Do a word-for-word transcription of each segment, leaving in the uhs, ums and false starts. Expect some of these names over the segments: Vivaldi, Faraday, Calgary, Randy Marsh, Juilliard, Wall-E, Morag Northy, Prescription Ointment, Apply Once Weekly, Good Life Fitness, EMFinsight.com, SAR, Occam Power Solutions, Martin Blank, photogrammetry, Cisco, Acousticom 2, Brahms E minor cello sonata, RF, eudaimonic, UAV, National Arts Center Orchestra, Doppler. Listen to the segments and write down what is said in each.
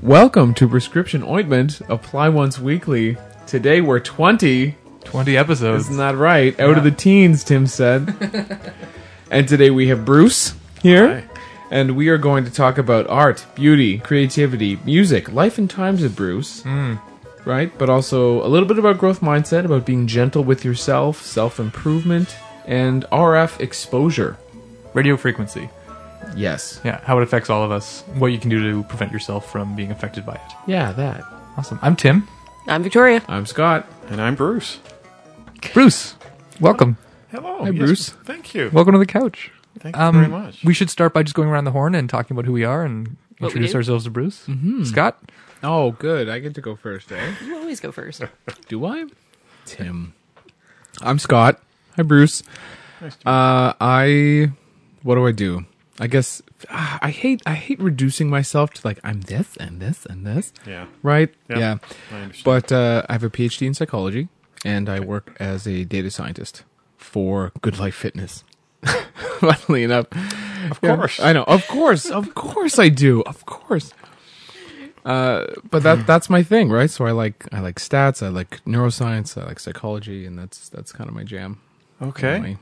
Welcome to Prescription Ointment, Apply Once Weekly. Today we're twenty... twenty episodes. Isn't that right? Out yeah. of the teens, Tim said. And today we have Bruce here. Hi. And we are going to talk about art, beauty, creativity, music, life and times of Bruce. Mm. Right? But also a little bit about growth mindset, about being gentle with yourself, self-improvement, and R F exposure. Radio frequency. Yes. Yeah, how it affects all of us, what you can do to prevent yourself from being affected by it. Yeah, that. Awesome. I'm Tim. I'm Victoria. I'm Scott. And I'm Bruce. Bruce, welcome. Hello. Hi, yes, Bruce. Thank you. Welcome to the couch. Thank you um, very much. We should start by just going around the horn and talking about who we are and what introduce ourselves to Bruce. Mm-hmm. Scott? Oh, good. I get to go first, eh? You always go first. Do I? Tim. I'm Scott. Hi, Bruce. Nice to meet you. Uh, I... What do I do? I guess ah, I hate I hate reducing myself to like I'm this and this and this. Yeah. Right? Yep. Yeah. I understand. But uh, I have a P H D in psychology and okay. I work as a data scientist for Good Life Fitness. Luckily enough. Of course. Yeah, I know. Of course. Of course I do. Of course. Uh, but that that's my thing, right? So I like I like stats, I like neuroscience, I like psychology, and that's that's kind of my jam. Okay. My,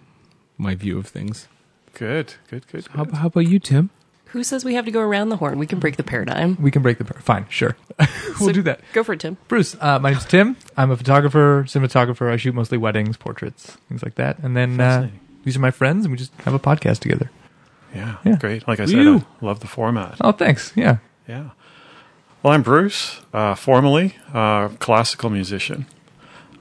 my view of things. Good, good, good. So good. How, how about you, Tim? Who says we have to go around the horn? We can break the paradigm. We can break the paradigm. Fine, sure. we'll so do that. Go for it, Tim. Bruce, uh, my name's Tim. I'm a photographer, cinematographer. I shoot mostly weddings, portraits, things like that. And then uh, these are my friends, and we just have a podcast together. Yeah, yeah. Great. Like I said, I love the format. Oh, thanks. Yeah. Yeah. Well, I'm Bruce, uh, formerly a uh, classical musician.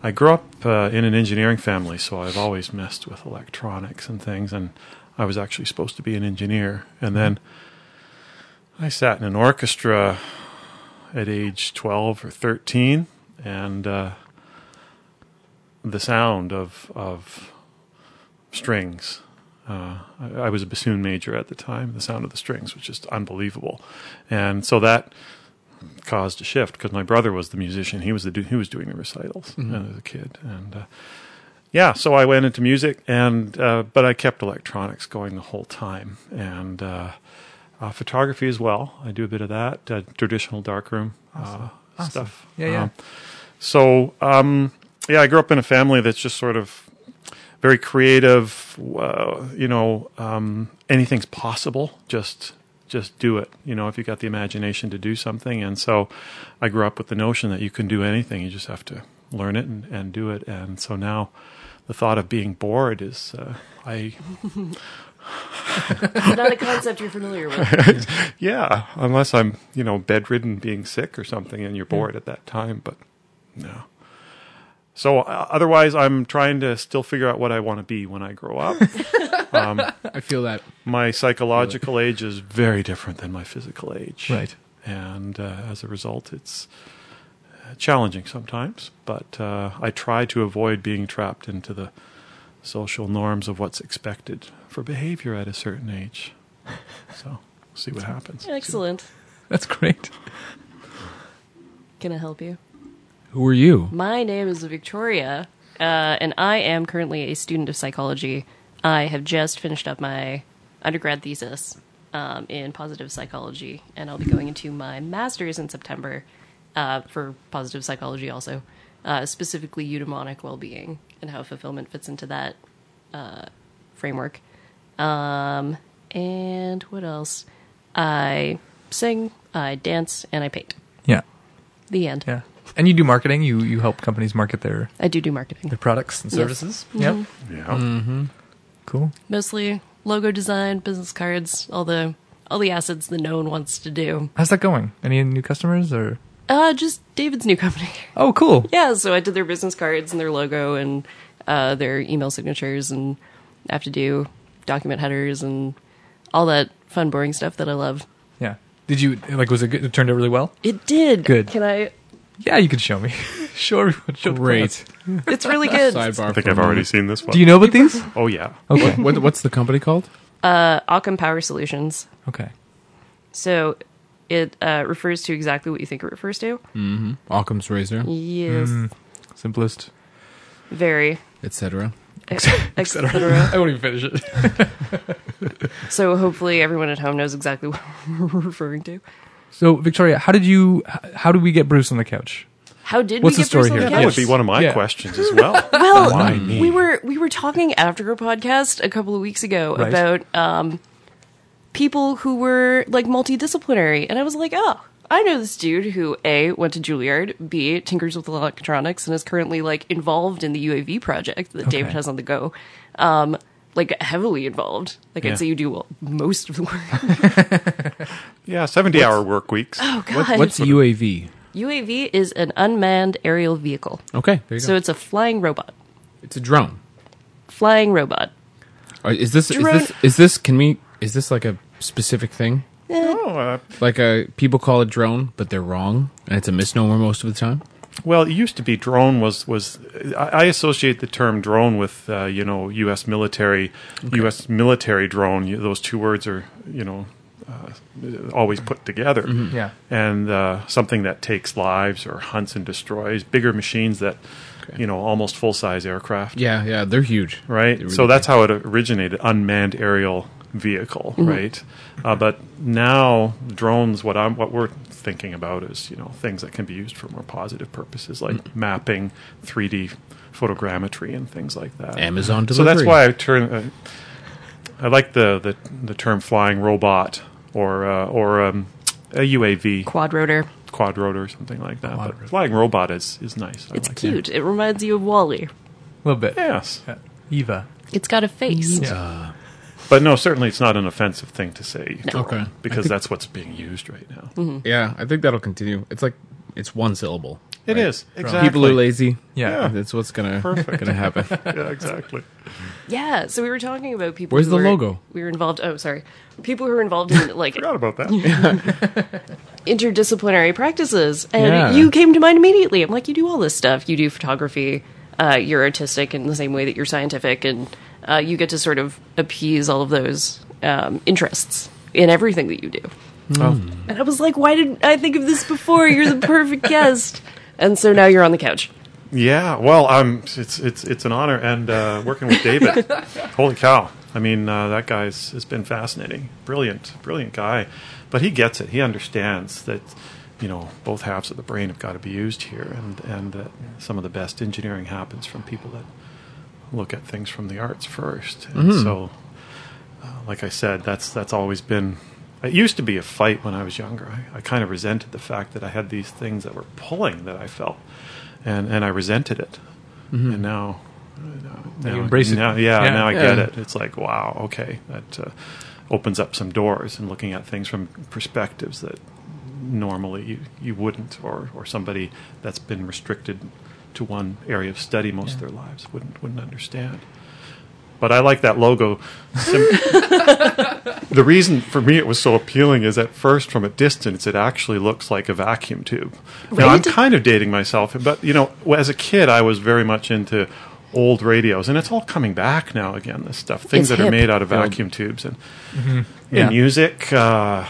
I grew up uh, in an engineering family, so I've always messed with electronics and things, and I was actually supposed to be an engineer. And then I sat in an orchestra at age twelve or thirteen, and uh, the sound of of strings, uh, I, I was a bassoon major at the time, the sound of the strings was just unbelievable. And so that caused a shift because my brother was the musician. He was, the, he was doing the recitals mm-hmm. as a kid. And uh, yeah, so I went into music, and uh, but I kept electronics going the whole time, and uh, uh, photography as well. I do a bit of that, uh, traditional darkroom awesome. uh, awesome. stuff. Yeah, yeah. Um, so, um, yeah, I grew up in a family that's just sort of very creative, uh, you know, um, anything's possible, just... just do it, you know, if you got the imagination to do something. And so I grew up with the notion that you can do anything, you just have to learn it and, and do it. And so now the thought of being bored is uh, I it's not a concept you're familiar with. Yeah, unless I'm, you know, bedridden, being sick or something, and you're bored at that time. But no. So uh, otherwise, I'm trying to still figure out what I want to be when I grow up. Um, I feel that. My psychological age is very different than my physical age. Right. And uh, as a result, it's challenging sometimes. But uh, I try to avoid being trapped into the social norms of what's expected for behavior at a certain age. So see what happens. Excellent. That's great. Can I help you? Who are you? My name is Victoria, uh, and I am currently a student of psychology. I have just finished up my undergrad thesis um, in positive psychology, and I'll be going into my master's in September uh, for positive psychology also, uh, specifically eudaimonic well-being and how fulfillment fits into that uh, framework. Um, and what else? I sing, I dance, and I paint. Yeah. The end. Yeah. And you do marketing. You you help companies market their I do do marketing their products and services. Yes. Mm-hmm. Yep. Yeah. Mm-hmm. Cool. Mostly logo design, business cards, all the all the assets that no one wants to do. How's that going? Any new customers or? Uh, just David's new company. Oh, cool. Yeah. So I did their business cards and their logo and uh, their email signatures, and I have to do document headers and all that fun, boring stuff that I love. Yeah. Did you like? Was it good? It turned out really well. It did. Good. Can I? Yeah, you can show me. Sure, show great. It's really good. Sidebar I think I've me. already seen this one. Do you know about these? Oh yeah. Okay. what, what's the company called? Uh, Occam Power Solutions. Okay. So, it uh, refers to exactly what you think it refers to. Mm-hmm. Occam's razor. Yes. Mm. Simplest. Very. Etc. Etc. Et I won't even finish it. So hopefully everyone at home knows exactly what we're referring to. So, Victoria, how did you? How did we get Bruce on the couch? How did What's we get the story Bruce here? On the couch? That would be one of my yeah. questions as well. Well, Why me? we were we were talking after our podcast a couple of weeks ago right. about um, people who were like multidisciplinary, and I was like, oh, I know this dude who A, went to Juilliard, B, tinkers with electronics, and is currently like involved in the U A V project that okay. David has on the go, um, like heavily involved. Like yeah. I'd say you do well, most of the work. yeah, seventy-hour work weeks. Oh God, what, what's U A V? U A V is an unmanned aerial vehicle. Okay, there you so go. So it's a flying robot. It's a drone. Flying robot. Right, is this? Drone. Is this? Is this? Can we? Is this like a specific thing? No, uh, like a, people call it drone, but they're wrong, and it's a misnomer most of the time. Well, it used to be drone was was I, I associate the term drone with uh, you know U S military, okay. U S military drone. You, those two words are you know uh, always put together. Mm-hmm. Yeah, and uh, something that takes lives or hunts and destroys bigger machines that okay. you know almost full size aircraft. Yeah, yeah, they're huge, right? They're really so that's big. How it originated, unmanned aerial vehicle, mm-hmm. right? Uh, but now drones, what I'm, what we're thinking about is, you know, things that can be used for more positive purposes, like mm-hmm. mapping, three D photogrammetry, and things like that. Amazon delivery. So that's why I turn. Uh, I like the, the the term flying robot or uh, or um, a U A V. Quadrotor. Quadrotor, something like that. Quadrotor. But flying robot is is nice. I it's like cute. That. It reminds you of Wall-E. A little bit. Yes. Yeah. Eva. It's got a face. Yeah. But no, certainly it's not an offensive thing to say. No. Okay. Because that's what's being used right now. Mm-hmm. Yeah, I think that'll continue. It's like, it's one syllable. It right? is, exactly. People are lazy. Yeah. yeah. That's what's going to happen. yeah, exactly. Yeah, so we were talking about people Where's who the were, logo? We were involved, oh, sorry. People who were involved in, like... forgot about that. interdisciplinary practices. And yeah. you came to mind immediately. I'm like, you do all this stuff. You do photography. Uh, you're artistic in the same way that you're scientific, and... Uh, you get to sort of appease all of those um, interests in everything that you do. Mm. And I was like, why didn't I think of this before? You're the perfect guest. And so now you're on the couch. Yeah, well, I'm, it's it's it's an honor. And uh, working with David, holy cow. I mean, uh, that guy's has been fascinating. Brilliant, brilliant guy. But he gets it. He understands that, you know, both halves of the brain have got to be used here. And, and uh, some of the best engineering happens from people that... look at things from the arts first. And mm-hmm. so, uh, like I said, that's that's always been... It used to be a fight when I was younger. I, I kind of resented the fact that I had these things that were pulling that I felt, and, and I resented it. Mm-hmm. And now... now, now you embrace now, it. Yeah, yeah, now I yeah. get it. It's like, wow, okay, that uh, opens up some doors and looking at things from perspectives that normally you, you wouldn't, or, or somebody that's been restricted... to one area of study most yeah. of their lives wouldn't wouldn't understand. But I like that logo. The reason for me it was so appealing is at first from a distance it actually looks like a vacuum tube. Right? Now I'm kind of dating myself, but you know, as a kid I was very much into old radios, and it's all coming back now again, this stuff. Things it's that hip. Are made out of vacuum yeah. tubes and mm-hmm. yeah. and music uh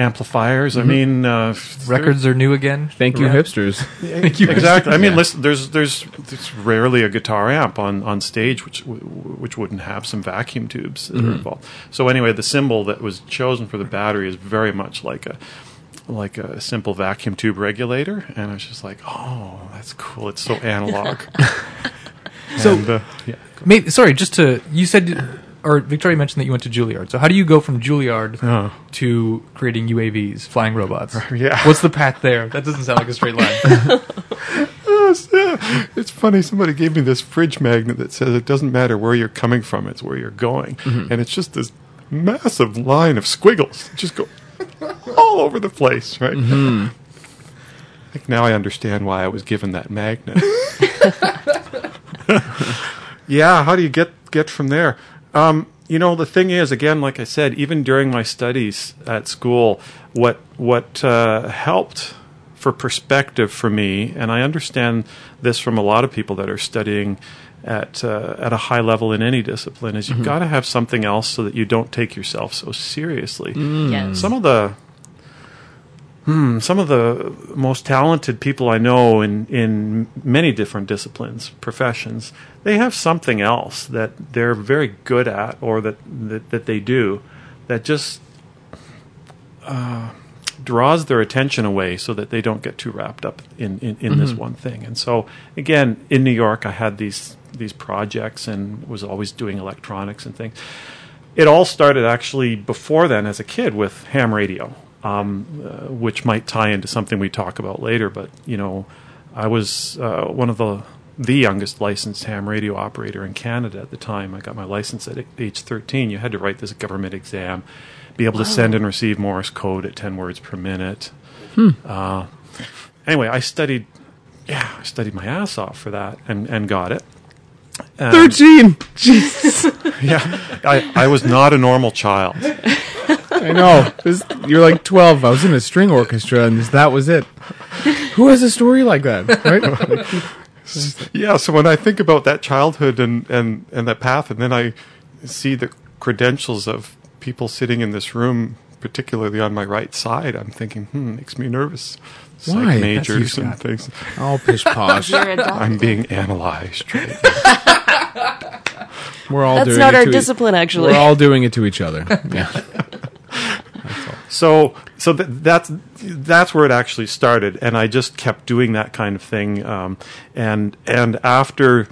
amplifiers. Mm-hmm. I mean, uh, records are new again. Thank you, yeah. hipsters. Thank you. Exactly. I mean, yeah. listen. There's, there's, there's rarely a guitar amp on, on stage which which wouldn't have some vacuum tubes that mm-hmm. are involved. So anyway, the symbol that was chosen for the battery is very much like a like a simple vacuum tube regulator, and I was just like, oh, that's cool. It's so analog. so, and, uh, yeah. Maybe, sorry, just to you said. Or Victoria mentioned that you went to Juilliard. So how do you go from Juilliard oh. to creating U A Vs, flying robots? Yeah. What's the path there? That doesn't sound like a straight line. It's funny. Somebody gave me this fridge magnet that says it doesn't matter where you're coming from, it's where you're going. Mm-hmm. And it's just this massive line of squiggles. Just go all over the place, right? Mm-hmm. I think now I understand why I was given that magnet. yeah, how do you get, get from there? Um, you know, the thing is, again, like I said, even during my studies at school, what what uh, helped for perspective for me, and I understand this from a lot of people that are studying at uh, at a high level in any discipline, is you've mm-hmm. got to have something else so that you don't take yourself so seriously. Mm. Yes. Some of the Hmm, some of the most talented people I know in, in many different disciplines, professions, they have something else that they're very good at or that, that, that they do that just uh, draws their attention away so that they don't get too wrapped up in, in, in mm-hmm. this one thing. And so, again, in New York, I had these these projects and was always doing electronics and things. It all started actually before then as a kid with ham radio. Um, uh, which might tie into something we talk about later, but you know, I was uh, one of the the youngest licensed ham radio operator in Canada at the time. I got my license at age thirteen. You had to write this government exam, be able wow. to send and receive Morse code at ten words per minute. Hmm. Uh, anyway, I studied, yeah, I studied my ass off for that and, and got it. And thirteen, Jesus. Yeah, I, I was not a normal child. I know. This, you're like twelve. I was in a string orchestra, and that was it. Who has a story like that, right? Yeah, so when I think about that childhood and, and, and that path, and then I see the credentials of people sitting in this room, particularly on my right side, I'm thinking, hmm, makes me nervous. Psych Why? Majors and got. Things. Oh, pish-posh. I'm being analyzed. Right? We're all That's doing not it our to discipline, e- actually. We're all doing it to each other. Yeah. So, so th- that's that's where it actually started, and I just kept doing that kind of thing. Um, and and after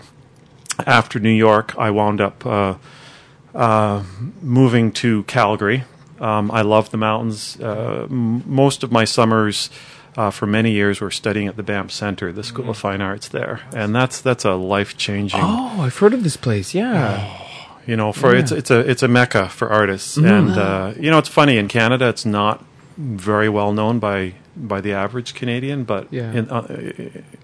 after New York, I wound up uh, uh, moving to Calgary. Um, I love the mountains. Uh, m- most of my summers, uh, for many years, were studying at the Banff Center, the School mm-hmm. of Fine Arts there, and that's that's a life changing. Oh, I've heard of this place. Yeah. Oh. You know, for yeah. it's it's a it's a mecca for artists, mm-hmm. and uh, you know, it's funny in Canada it's not very well known by by the average Canadian, but yeah. in uh,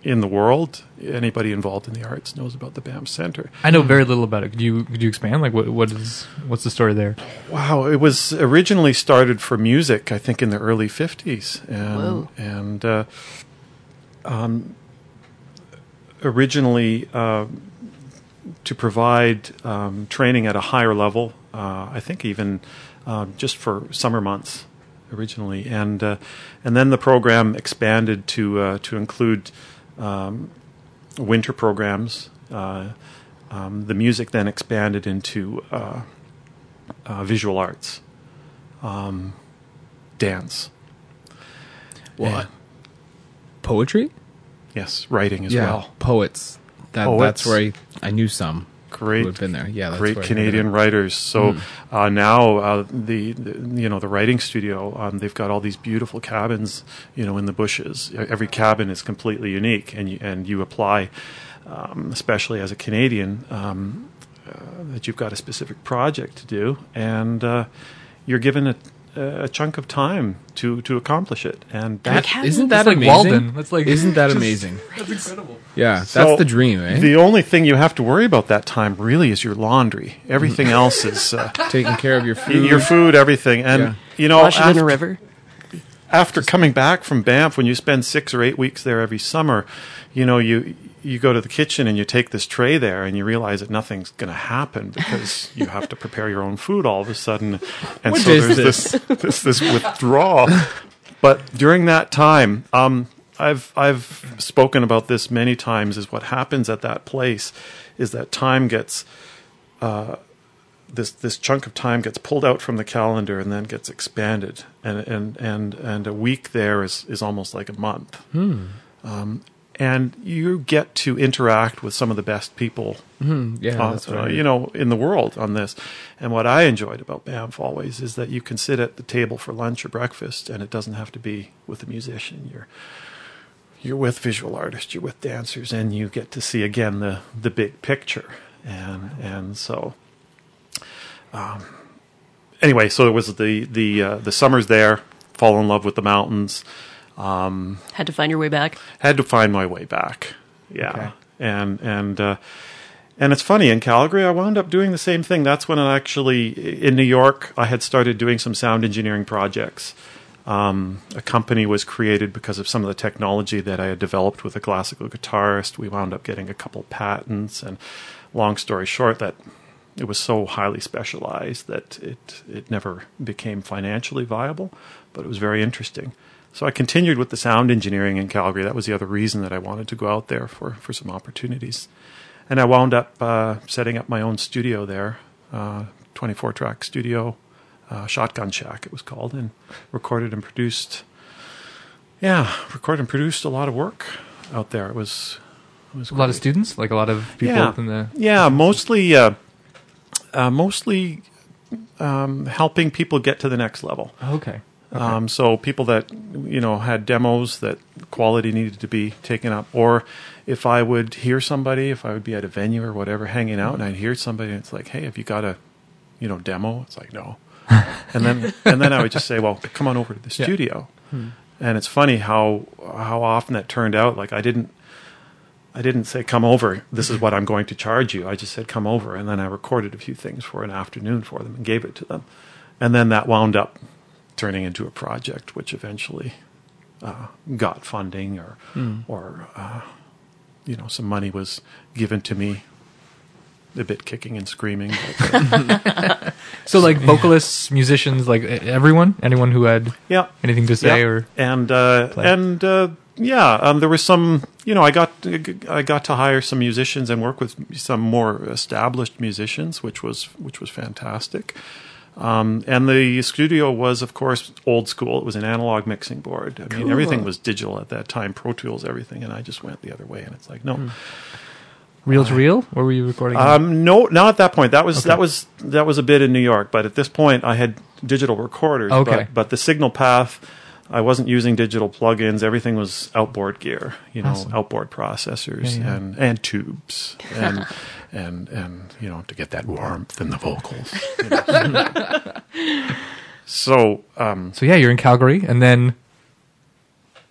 in the world, anybody involved in the arts knows about the Banff Centre. I know very little about it. Could you could you expand? Like, what what is what's the story there? Wow, it was originally started for music, I think, in the early fifties, and Whoa. and uh, um, originally. Uh, to provide um, training at a higher level, uh, I think even uh, just for summer months originally. And uh, and then the program expanded to uh, to include um, winter programs. Uh, um, the music then expanded into uh, uh, visual arts, um, dance. What? And poetry? Yes, writing as yeah, well. Poets. That, oh, that's where I, I knew some great, who have been there. Yeah, that's great Canadian writers. So mm. uh, now uh, the, the you know the writing studio, um, they've got all these beautiful cabins, you know, in the bushes. Every cabin is completely unique, and you, and you apply, um, especially as a Canadian, um, uh, that you've got a specific project to do, and uh, you're given a. a chunk of time to, to accomplish it, and that isn't that like amazing. Walden. That's like isn't that just, amazing? That's incredible. Yeah, that's so the dream. Eh? The only thing you have to worry about that time really is your laundry. Everything else is uh, taking care of your food, your food, everything, and yeah. you know, after, in a river. After just coming back from Banff, when you spend six or eight weeks there every summer, you know you. You go to the kitchen and you take this tray there and you realize that nothing's going to happen because you have to prepare your own food all of a sudden. And what so there's this? This, this this withdrawal. But during that time, um, I've I've spoken about this many times, is what happens at that place is that time gets, uh, this this chunk of time gets pulled out from the calendar and then gets expanded. And and, and, and a week there is, is almost like a month. Hmm. Um, and you get to interact with some of the best people, mm-hmm. yeah, on, that's uh, you know, in the world on this. And what I enjoyed about Banff always is that you can sit at the table for lunch or breakfast, and it doesn't have to be with a musician. You're you're with visual artists, you're with dancers, and you get to see again the, the big picture. And and so, um, anyway, so it was the the uh, the summers there. Fall in love with the mountains. Um, had to find your way back. Had to find my way back. Yeah, okay. and and uh, and it's funny, in Calgary I wound up doing the same thing. That's when I actually in New York I had started doing some sound engineering projects. Um, a company was created because of some of the technology that I had developed with a classical guitarist. We wound up getting a couple patents, and long story short, that it was so highly specialized that it it never became financially viable. But it was very interesting. So I continued with the sound engineering in Calgary. That was the other reason that I wanted to go out there for, for some opportunities. And I wound up uh, setting up my own studio there, uh, twenty-four track studio, uh, Shotgun Shack it was called, and recorded and produced. Yeah, recorded and produced a lot of work out there. It was, it was a great. lot of students, like a lot of people yeah. in the yeah, mostly uh, uh, mostly um, helping people get to the next level. Okay. Okay. Um, so people that, you know, had demos that quality needed to be taken up, or if I would hear somebody, if I would be at a venue or whatever, hanging out, and I'd hear somebody, and it's like, hey, have you got a, you know, demo? It's like, no. and then and then I would just say, well, come on over to the yeah. studio. Hmm. And it's funny how how often that turned out. Like I didn't I didn't say, come over, this is what I'm going to charge you. I just said, come over. And then I recorded a few things for an afternoon for them and gave it to them. And then that wound up turning into a project, which eventually uh, got funding, or mm. or uh, you know, some money was given to me. A bit kicking and screaming. so, so like vocalists, yeah. musicians, like everyone, anyone who had yeah. anything to say yeah. or and uh, and uh, yeah, um, there was some. You know, I got I got to hire some musicians and work with some more established musicians, which was which was fantastic. Um, and the studio was, of course, old school. It was an analog mixing board. I cool. mean, everything was digital at that time, Pro Tools, everything. And I just went the other way, and it's like, no. Mm. Reel uh, to reel? Or were you recording? Um, no, not at that point. That was, okay. that was, that was a bit in New York. But at this point, I had digital recorders. Okay. But, but the signal path, I wasn't using digital plugins. Everything was outboard gear, you know, awesome. outboard processors yeah, yeah. and and tubes and and and you know, to get that warmth in the vocals. You know. so um, so yeah, you're in Calgary, and then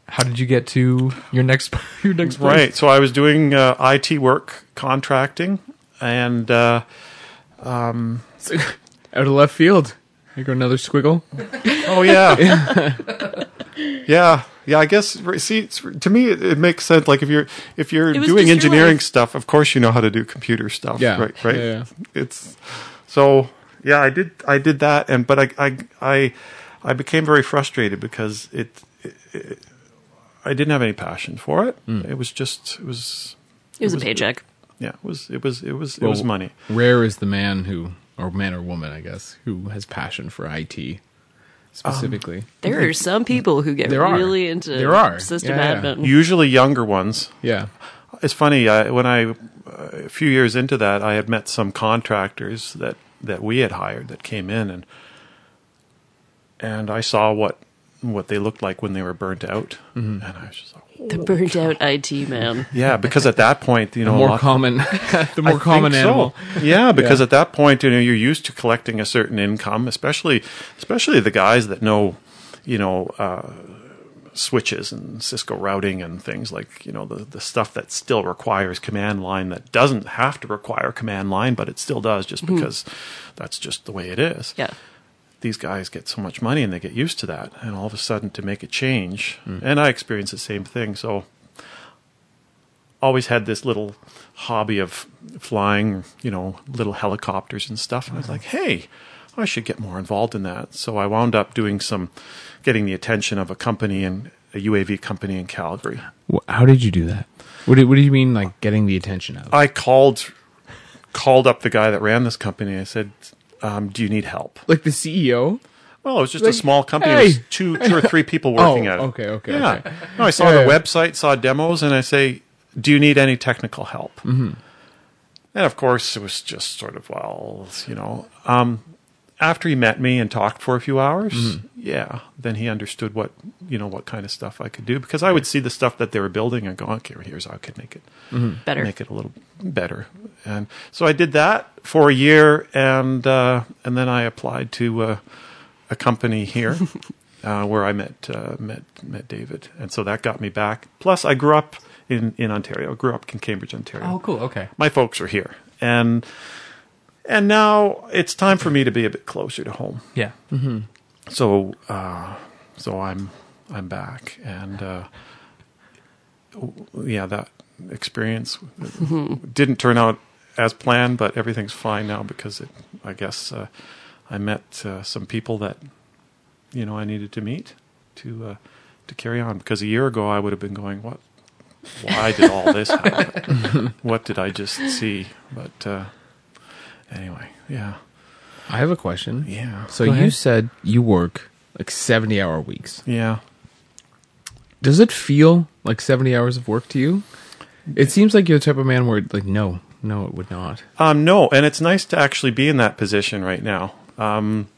how did you get to your next your next place? Right. So I was doing uh, I T work, contracting, and uh, um, out of left field. Here go another squiggle. Oh, yeah. yeah. Yeah, I guess, see, it's, to me, it, it makes sense. Like, if you're if you're doing engineering stuff, of course you know how to do computer stuff. Yeah. Right, right? Yeah, yeah. It's, so, yeah, I did I did that, and but I I, I, I became very frustrated because it, it, it I didn't have any passion for it. Mm. It was just, it was... It was, it was a paycheck. It, yeah, it was, it was, it was, well, it was money. Rare is the man who... Or man or woman, I guess, who has passion for I T specifically. Um, there are some people who get really into there are. system yeah, admin. Yeah. Usually younger ones. Yeah. It's funny, I, when I, uh, a few years into that, I had met some contractors that, that we had hired that came in, and and I saw what what they looked like when they were burnt out. Mm-hmm. And I was just like, the burnt out I T man. Yeah, because at that point, you know, the more common, the more I common think animal. So. Yeah, because yeah. at that point, you know, you're used to collecting a certain income, especially, especially the guys that know, you know, uh, switches and Cisco routing and things like, you know, the the stuff that still requires command line that doesn't have to require command line, but it still does just because mm. that's just the way it is. Yeah. These guys get so much money and they get used to that, and all of a sudden to make a change, mm. and I experienced the same thing. So, always had this little hobby of flying, you know, little helicopters and stuff. And I was like, hey, I should get more involved in that. So I wound up doing some, getting the attention of a company and a U A V company in Calgary. How did you do that? What do, what do you mean, like getting the attention of? I called, called up the guy that ran this company. I said, Um, do you need help? Like the C E O? Well, it was just like, a small company. Hey. It was two, two or three people working oh, at it. Okay, okay. Yeah. Okay. No, I saw yeah, the yeah. website, saw demos, and I say, do you need any technical help? Mm-hmm. And of course, it was just sort of, well, you know. Um, after he met me and talked for a few hours, mm-hmm. yeah, then he understood what, you know, what kind of stuff I could do, because I would see the stuff that they were building and go, okay, here's how I could make it mm-hmm. better, make it a little better. And so I did that for a year, and uh, and then I applied to uh, a company here uh, where I met uh, met met David, and so that got me back. Plus, I grew up in, in Ontario. I grew up in Cambridge, Ontario. Oh, cool. Okay, my folks are here, and and now it's time for me to be a bit closer to home. Yeah. Mm-hmm. So uh, so I'm I'm back, and uh, yeah, that experience didn't turn out as planned, but everything's fine now because it, I guess uh, I met uh, some people that, you know, I needed to meet to uh, to carry on, because a year ago I would have been going, what? Why did all this happen? What did I just see? But uh, anyway, yeah. I have a question. Yeah. So you said you work like seventy-hour weeks. Yeah. Does it feel like seventy hours of work to you? It seems like you're the type of man where, like, no, no, it would not. Um, no, and it's nice to actually be in that position right now. Um,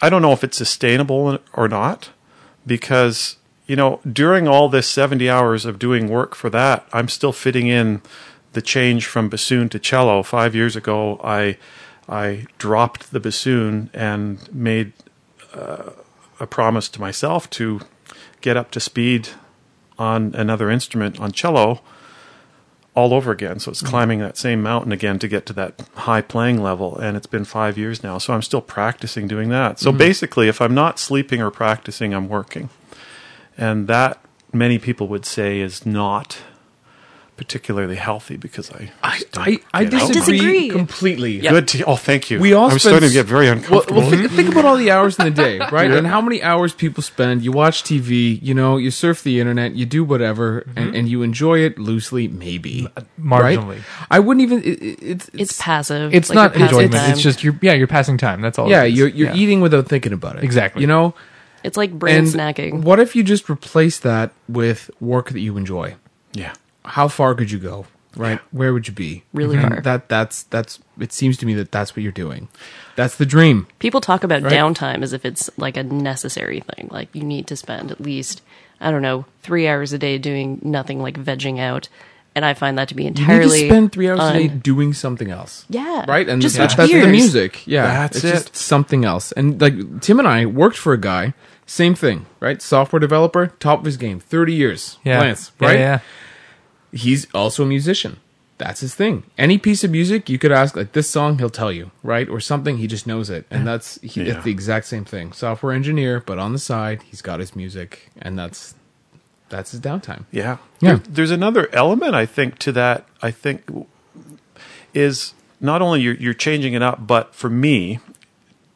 I don't know if it's sustainable or not, because, you know, during all this seventy hours of doing work for that, I'm still fitting in the change from bassoon to cello. Five years ago, I I dropped the bassoon and made uh, a promise to myself to get up to speed on another instrument, on cello, all over again. So it's climbing that same mountain again to get to that high playing level. And it's been five years now. So I'm still practicing doing that. So mm-hmm. basically, if I'm not sleeping or practicing, I'm working. And that, many people would say, is not particularly healthy, because I I, I, I disagree completely. Yep. Good to, oh, thank you. We all I'm starting to get very uncomfortable. Well, well think, think about all the hours in the day, right? Yeah. And how many hours people spend. You watch T V, you know, you surf the internet, you do whatever, mm-hmm. and, and you enjoy it loosely, maybe marginally. Right? I wouldn't even. It, it, it's, it's passive. It's like not enjoyment. It's, it's just you're yeah, you're passing time. That's all. Yeah, it is. you're you're yeah. eating without thinking about it. Exactly. You know, it's like brain and snacking. What if you just replace that with work that you enjoy? Yeah. How far could you go, right? Yeah. Where would you be? Really mm-hmm. far. That that's that's. It seems to me that that's what you're doing. That's the dream. People talk about right? downtime as if it's like a necessary thing. Like you need to spend at least, I don't know, three hours a day doing nothing, like vegging out. And I find that to be entirely. You need to spend three hours un- a day doing something else. Yeah, right. And just that's, that's the music. Yeah, that's it's it. Just something else. And like Tim and I worked for a guy, same thing, right? Software developer, top of his game, thirty years. Yeah, Lance, right? Yeah. yeah. He's also a musician. That's his thing. Any piece of music you could ask, like this song, he'll tell you, right? Or something, he just knows it. And that's he, yeah. it's the exact same thing. Software engineer, but on the side, he's got his music, and that's that's his downtime. Yeah. yeah. There's another element, I think, to that, I think, is not only you're, you're changing it up, but for me,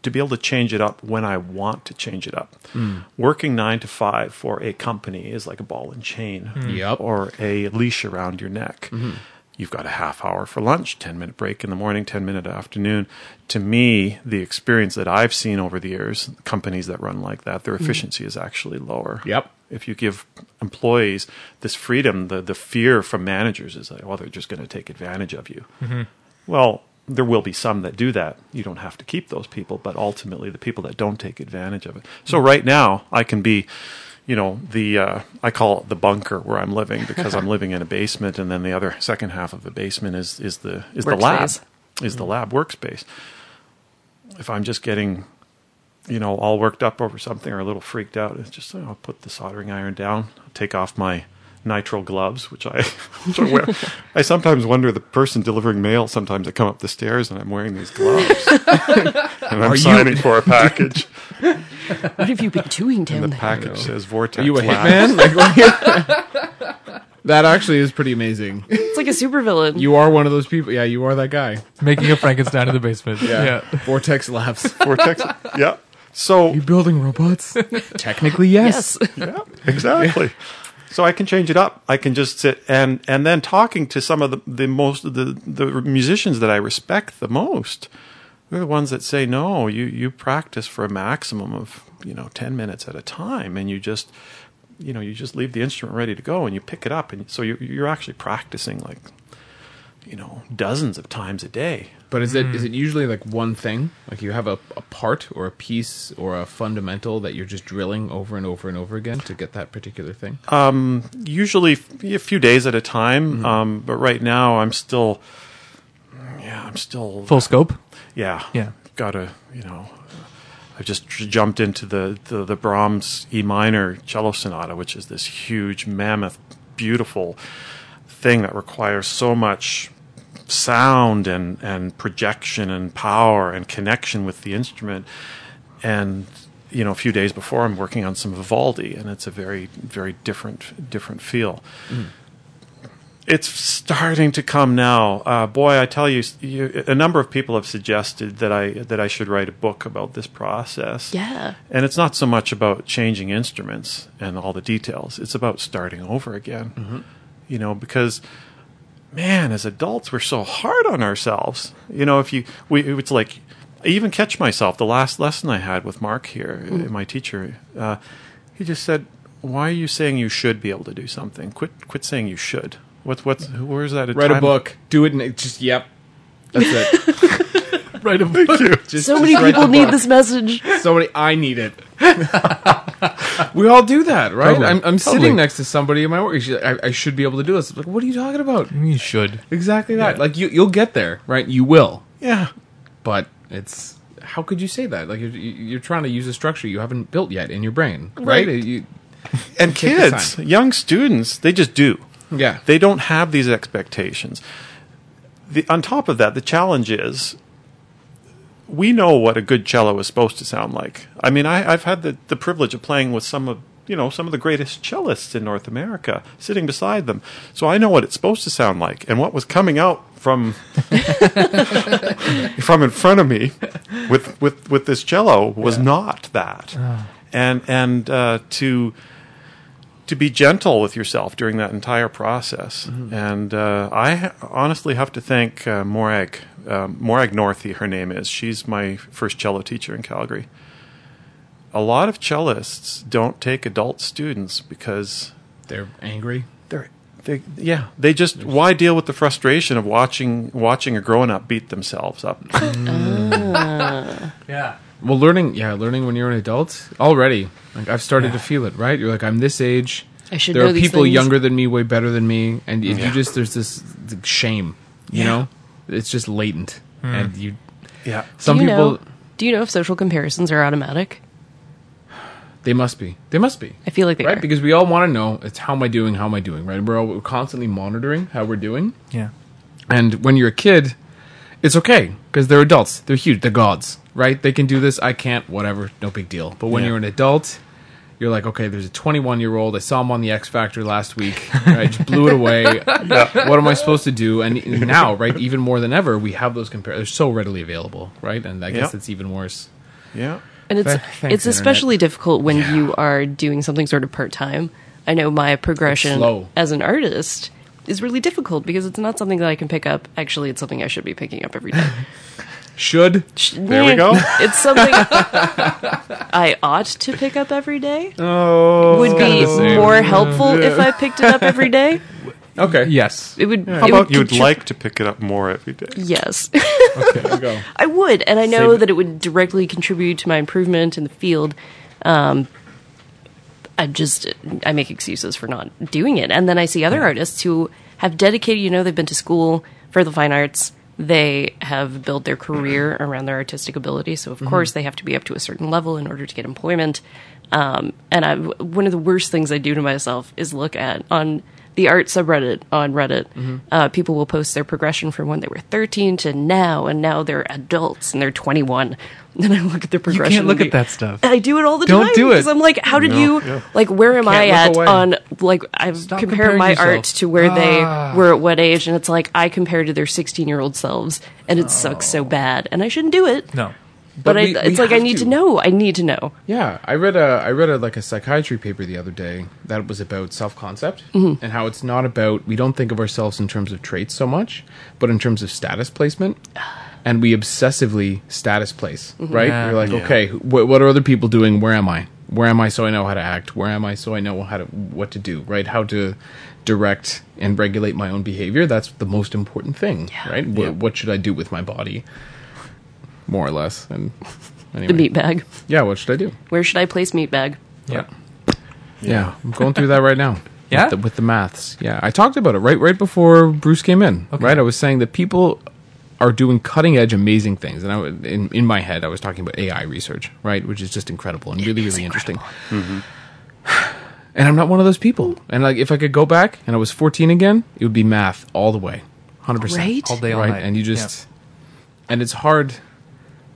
to be able to change it up when I want to change it up. Mm. Working nine to five for a company is like a ball and chain mm. yep. or a leash around your neck. Mm-hmm. You've got a half hour for lunch, ten minute break in the morning, ten minute afternoon. To me, the experience that I've seen over the years, companies that run like that, their efficiency mm. is actually lower. Yep. If you give employees this freedom, the, the fear from managers is like, well, they're just going to take advantage of you. Mm-hmm. Well, there will be some that do that. You don't have to keep those people, but ultimately the people that don't take advantage of it. So right now I can be, you know, the uh, I call it the bunker where I'm living, because I'm living in a basement, and then the other second half of the basement is is the is workspace. the lab is the lab workspace. If I'm just getting, you know, all worked up over something or a little freaked out, it's just, you know, I'll put the soldering iron down, take off my nitrile gloves, which I which I wear. I sometimes wonder, the person delivering mail, sometimes I come up the stairs and I'm wearing these gloves. And I'm Are signing you... for a package. What have you been doing down and the there? The package says Vortex Labs. Are you a hitman? Like, that actually is pretty amazing. It's like a supervillain. You are one of those people. Yeah, you are that guy. Making a Frankenstein in the basement. Yeah. yeah. Vortex Labs. Vortex. Yeah. So, are you building robots? Technically, yes. yes. Yeah, exactly. Yeah. So I can change it up. I can just sit and, and then talking to some of the, the most of the, the musicians that I respect the most. They're the ones that say, no, you, you practice for a maximum of, you know, ten minutes at a time, and you just, you know, you just leave the instrument ready to go and you pick it up, and so you're you're actually practicing like, you know, dozens of times a day. But is it mm. is it usually like one thing? Like you have a, a part or a piece or a fundamental that you're just drilling over and over and over again to get that particular thing? Um, usually a few days at a time. Mm-hmm. Um, but right now I'm still, yeah, I'm still full scope. Yeah, yeah. Got to, you know, I've just jumped into the, the the Brahms E minor cello sonata, which is this huge, mammoth, beautiful thing that requires so much sound and, and projection and power and connection with the instrument. And, you know, a few days before, I'm working on some Vivaldi, and it's a very, very different different feel. Mm. It's starting to come now. Uh, boy, I tell you, you, a number of people have suggested that I that I should write a book about this process. Yeah. And it's not so much about changing instruments and all the details. It's about starting over again. Mm-hmm. You know, because, man, as adults, we're so hard on ourselves. You know, if you, we, it's like, I even catch myself. The last lesson I had with Mark here, mm-hmm. my teacher, uh, he just said, "Why are you saying you should be able to do something? Quit, quit saying you should." What's what's where's that? Write time? a book. Do it. And just yep. That's it. Write a book. Just, so many just people need this message. So many. I need it. We all do that, right? Totally. I'm, I'm totally. sitting next to somebody in my work. She's like, I, I should be able to do this. I'm like, what are you talking about? You should. Exactly that. Yeah. Like you, you'll get there, right? You will. Yeah. But it's how could you say that? Like you're, you're trying to use a structure you haven't built yet in your brain, right? right? You, and kids, young students, they just do. Yeah, they don't have these expectations. The, on top of that, the challenge is we know what a good cello is supposed to sound like. I mean, I, I've had the, the privilege of playing with some of you know some of the greatest cellists in North America, sitting beside them. So I know what it's supposed to sound like, and what was coming out from from in front of me with with, with this cello was yeah. not that. Oh. And and uh, to. To be gentle with yourself during that entire process, mm-hmm. and uh, I ha- honestly have to thank uh, Morag, um, Morag Northy. Her name is. She's my first cello teacher in Calgary. A lot of cellists don't take adult students because they're angry. They're they yeah. They just There's... why deal with the frustration of watching watching a grown up beat themselves up? uh. Yeah. Well, learning, yeah, learning when you're an adult already. Like I've started yeah. to feel it, right? You're like, I'm this age. I should. There know are people these younger than me, way better than me, and yeah. you just there's this shame. You yeah. know, it's just latent, mm. and you. Yeah. Some do you people. Know, do you know if social comparisons are automatic? They must be. They must be. I feel like they right? are, because we all want to know. It's how am I doing? How am I doing? Right? We're all we're constantly monitoring how we're doing. Yeah. And when you're a kid, it's okay because they're adults. They're huge. They're gods. Right? They can do this. I can't. Whatever. No big deal. But when yeah. you're an adult, you're like, okay, there's a twenty-one-year-old. I saw him on The X Factor last week. Right? I just blew it away. Yeah. What am I supposed to do? And now, right, even more than ever, we have those comparisons. They're so readily available, right? And I guess yeah. it's even worse. Yeah. And it's Th- it's especially Internet. difficult when yeah. you are doing something sort of part-time. I know my progression as an artist is really difficult because it's not something that I can pick up. Actually, it's something I should be picking up every day. Should. There we go. It's something I ought to pick up every day. Oh. Would be more helpful yeah. if I picked it up every day. Okay. Yes. It would. Yeah. How it about would you'd contri- like to pick it up more every day? Yes. Okay, there we go. I would, and I know Save that it would directly contribute to my improvement in the field. Um, I just, I make excuses for not doing it. And then I see other yeah. artists who have dedicated, you know, they've been to school for the fine arts. They have built their career around their artistic ability, so of mm-hmm. course they have to be up to a certain level in order to get employment. Um, and I, one of the worst things I do to myself is look at, on the art subreddit on Reddit, mm-hmm. uh, people will post their progression from when they were thirteen to now, and now they're adults and they're twenty-one. And then I look at their progression. You can't look at that stuff. I do it all the Don't time. Don't do it. Because I'm like, how did no, you, yeah. like, where am I at away. on, like, I compare my yourself. art to where ah. they were at what age, and it's like, I compare to their sixteen-year-old selves, and it oh. sucks so bad, and I shouldn't do it. No. But, but we, I, it's like I need to. to know. I need to know. Yeah, I read a I read a, like a psychiatry paper the other day that was about self-concept mm-hmm. and how it's not about we don't think of ourselves in terms of traits so much, but in terms of status placement, and we obsessively status place. Mm-hmm. Right? Yeah. You're like, yeah. okay, wh- what are other people doing? Where am I? Where am I? So I know how to act. Where am I? So I know how to what to do. Right? How to direct and regulate my own behavior. That's the most important thing. Yeah. Right? Yeah. Wh- what should I do with my body? More or less. And anyway. The meat bag. Yeah, what should I do? Where should I place meat bag? Yeah. Yeah, yeah. I'm going through that right now. Yeah? With the, with the maths. Yeah, I talked about it right right before Bruce came in. Okay. Right, I was saying that people are doing cutting-edge amazing things. And I, in, in my head, I was talking about A I research, right, which is just incredible and it really, really incredible. interesting. Mm-hmm. And I'm not one of those people. And like, if I could go back and I was fourteen again, it would be math all the way, one hundred percent. Right? All day, all right? night. And you just... Yeah. And it's hard...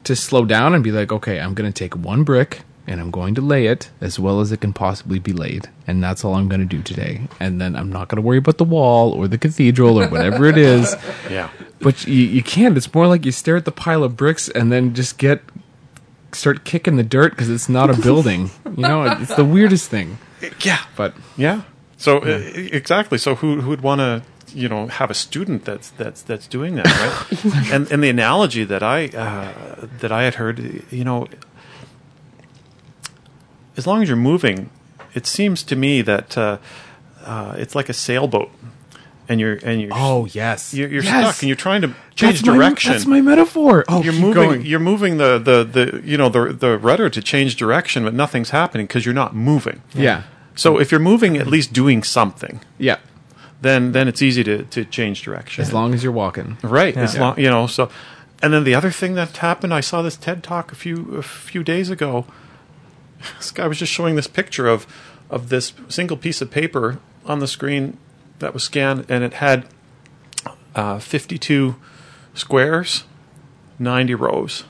to slow down and be like, okay, I'm going to take one brick and I'm going to lay it as well as it can possibly be laid. And that's all I'm going to do today. And then I'm not going to worry about the wall or the cathedral or whatever it is. Yeah. But you, you can't. It's more like you stare at the pile of bricks and then just get start kicking the dirt because it's not a building. You know, it's the weirdest thing. Yeah. But yeah. So yeah. Exactly. So who who would want to, you know, have a student that's that's that's doing that, right? and and the analogy that I uh, that I had heard, you know, as long as you're moving, it seems to me that uh, uh, it's like a sailboat, and you're and you're oh yes, you're, you're yes. stuck, and you're trying to change that's direction. My, that's my metaphor. Oh, you're moving, going. you're moving the, the, the you know the the rudder to change direction, but nothing's happening because you're not moving. Yeah. So if you're moving, at least doing something. Yeah. Then, then it's easy to, to change direction. As long as you're walking, right? Yeah. As long, you know. So, and then the other thing that happened, I saw this TED talk a few a few days ago. This guy was just showing this picture of of this single piece of paper on the screen that was scanned, and it had uh, fifty-two squares, ninety rows.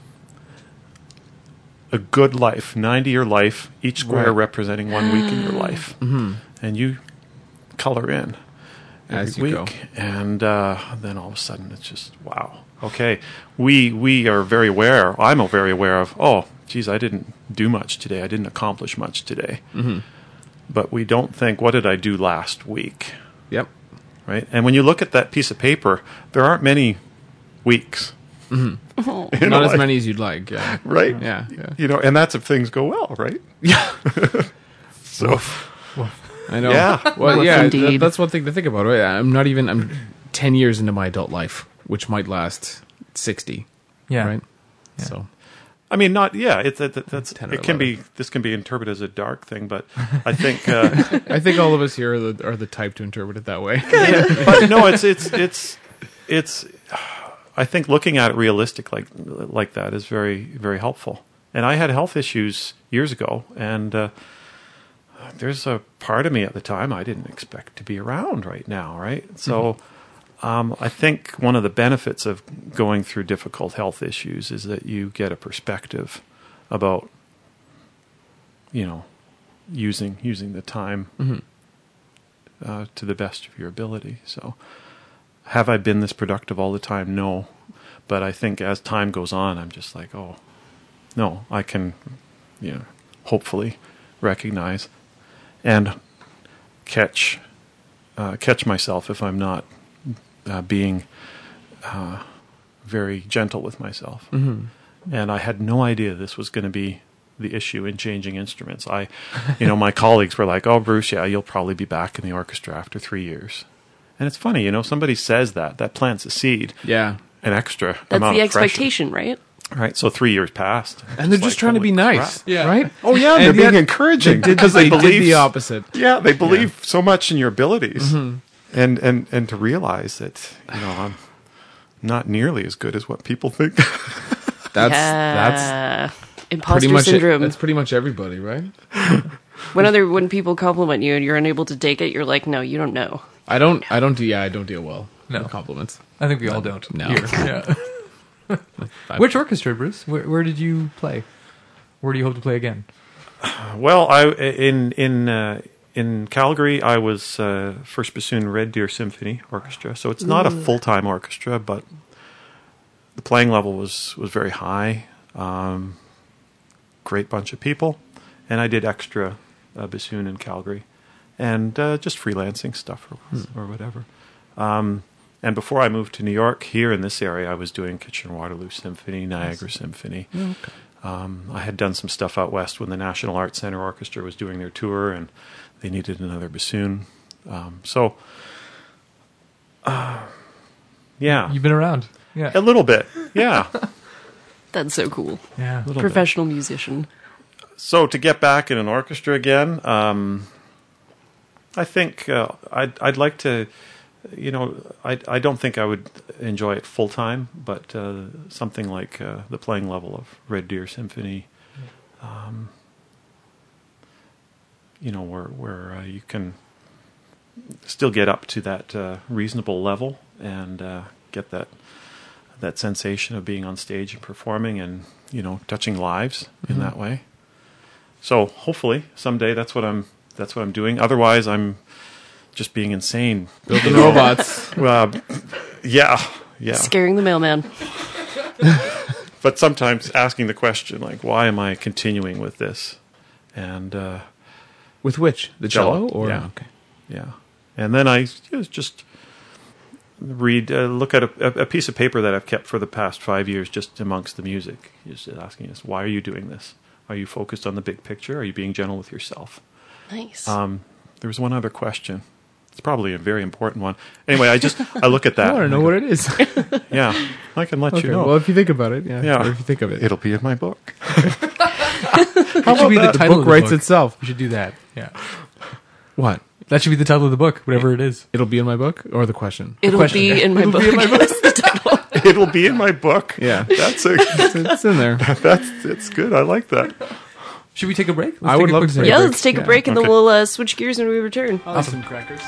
A good life, ninety-year life, each square right. representing one week in your life, mm-hmm. and you color in. As you week, go. And uh, then all of a sudden it's just, wow. Okay, we we are very aware, I'm very aware of, oh, geez, I didn't do much today. I didn't accomplish much today. Mm-hmm. But we don't think, what did I do last week? Yep. Right? And when you look at that piece of paper, there aren't many weeks. Mm-hmm. Oh. Not know, as like, many as you'd like. Yeah. Right? Yeah, yeah. You know, and that's if things go well, right? Yeah. So... I know. Yeah. Well, yeah, th- that's one thing to think about. Right? I'm not even, I'm ten years into my adult life, which might last sixty. Yeah. Right? Yeah. So. I mean, not, yeah, it's, it, that's, it can be, this can be interpreted as a dark thing, but I think. Uh, I think all of us here are the, are the type to interpret it that way. Yeah. But no, it's, it's, it's, it's, I think looking at it realistic like, like that is very, very helpful. And I had health issues years ago, and, uh, there's a part of me at the time I didn't expect to be around right now, right? So um, I think one of the benefits of going through difficult health issues is that you get a perspective about, you know, using using the time mm-hmm. uh, to the best of your ability. So have I been this productive all the time? No. But I think as time goes on, I'm just like, oh, no, I can, you know, hopefully recognize and catch uh, catch myself if I'm not uh, being uh, very gentle with myself. Mm-hmm. And I had no idea this was going to be the issue in changing instruments. I, you know, my colleagues were like, "Oh, Bruce, yeah, you'll probably be back in the orchestra after three years." And it's funny, you know, somebody says that that plants a seed. Yeah, an extra That's amount the of expectation, pressure. Right? Right, so three years passed, and, and they're just trying to be nice, yeah. right? Oh yeah, and they're being encouraging because they, they believe the opposite. Yeah, they believe yeah. so much in your abilities, mm-hmm. and and and to realize that you know I'm not nearly as good as what people think. that's yeah. that's imposter syndrome. It. That's pretty much everybody, right? When other when people compliment you and you're unable to take it, you're like, no, you don't know. I don't. I don't do. Yeah, I don't deal well no. with compliments. I think we all but, don't. No. Here. Yeah. Which orchestra, Bruce? Where, where did you play? Where do you hope to play again? Well, I in in uh, in Calgary, I was uh, first bassoon Red Deer Symphony Orchestra. So it's not a full time orchestra, but the playing level was was very high. Um, great bunch of people, and I did extra uh, bassoon in Calgary, and uh, just freelancing stuff or, hmm. or whatever. Um, And before I moved to New York, here in this area, I was doing Kitchener Waterloo Symphony, Niagara nice. Symphony. Yeah, okay. um, I had done some stuff out west when the National Arts Center Orchestra was doing their tour, and they needed another bassoon. Um, so, uh, yeah, you've been around, yeah, a little bit, yeah. That's so cool. Yeah, professional bit. Musician. So to get back in an orchestra again, um, I think uh, I'd, I'd like to. You know, I, I don't think I would enjoy it full time, but uh, something like uh, the playing level of Red Deer Symphony, um, you know, where where uh, you can still get up to that uh, reasonable level and uh, get that that sensation of being on stage and performing and you know touching lives mm-hmm. in that way. So hopefully someday that's what I'm that's what I'm doing. Otherwise, I'm just being insane, building robots. Uh, yeah, yeah. Scaring the mailman. But sometimes asking the question, like, why am I continuing with this? And uh, with which the cello, cello or yeah, okay. yeah. And then I just read, uh, look at a, a piece of paper that I've kept for the past five years, just amongst the music, just asking us, why are you doing this? Are you focused on the big picture? Are you being gentle with yourself? Nice. Um, there was one other question. It's probably a very important one. Anyway, I just I look at that. I want to know go, what it is. Yeah, I can let okay, you know. Well, if you think about it, yeah, yeah. Or if you think of it, it'll be in my book. How about be that? The title the book writes itself. We should do that. Yeah. What? That should be the title of the book, whatever it is. It'll be in my book, or the question. It'll the question. be in my it'll book. Be in my book. That's the title. It'll be in my book. Yeah, that's a, it's in there. That's it's good. I like that. Should we take a break? Let's I would love to. Take yeah, a break. let's take yeah. a break, and okay. then we'll uh, switch gears when we return. I'll awesome. Have some crackers.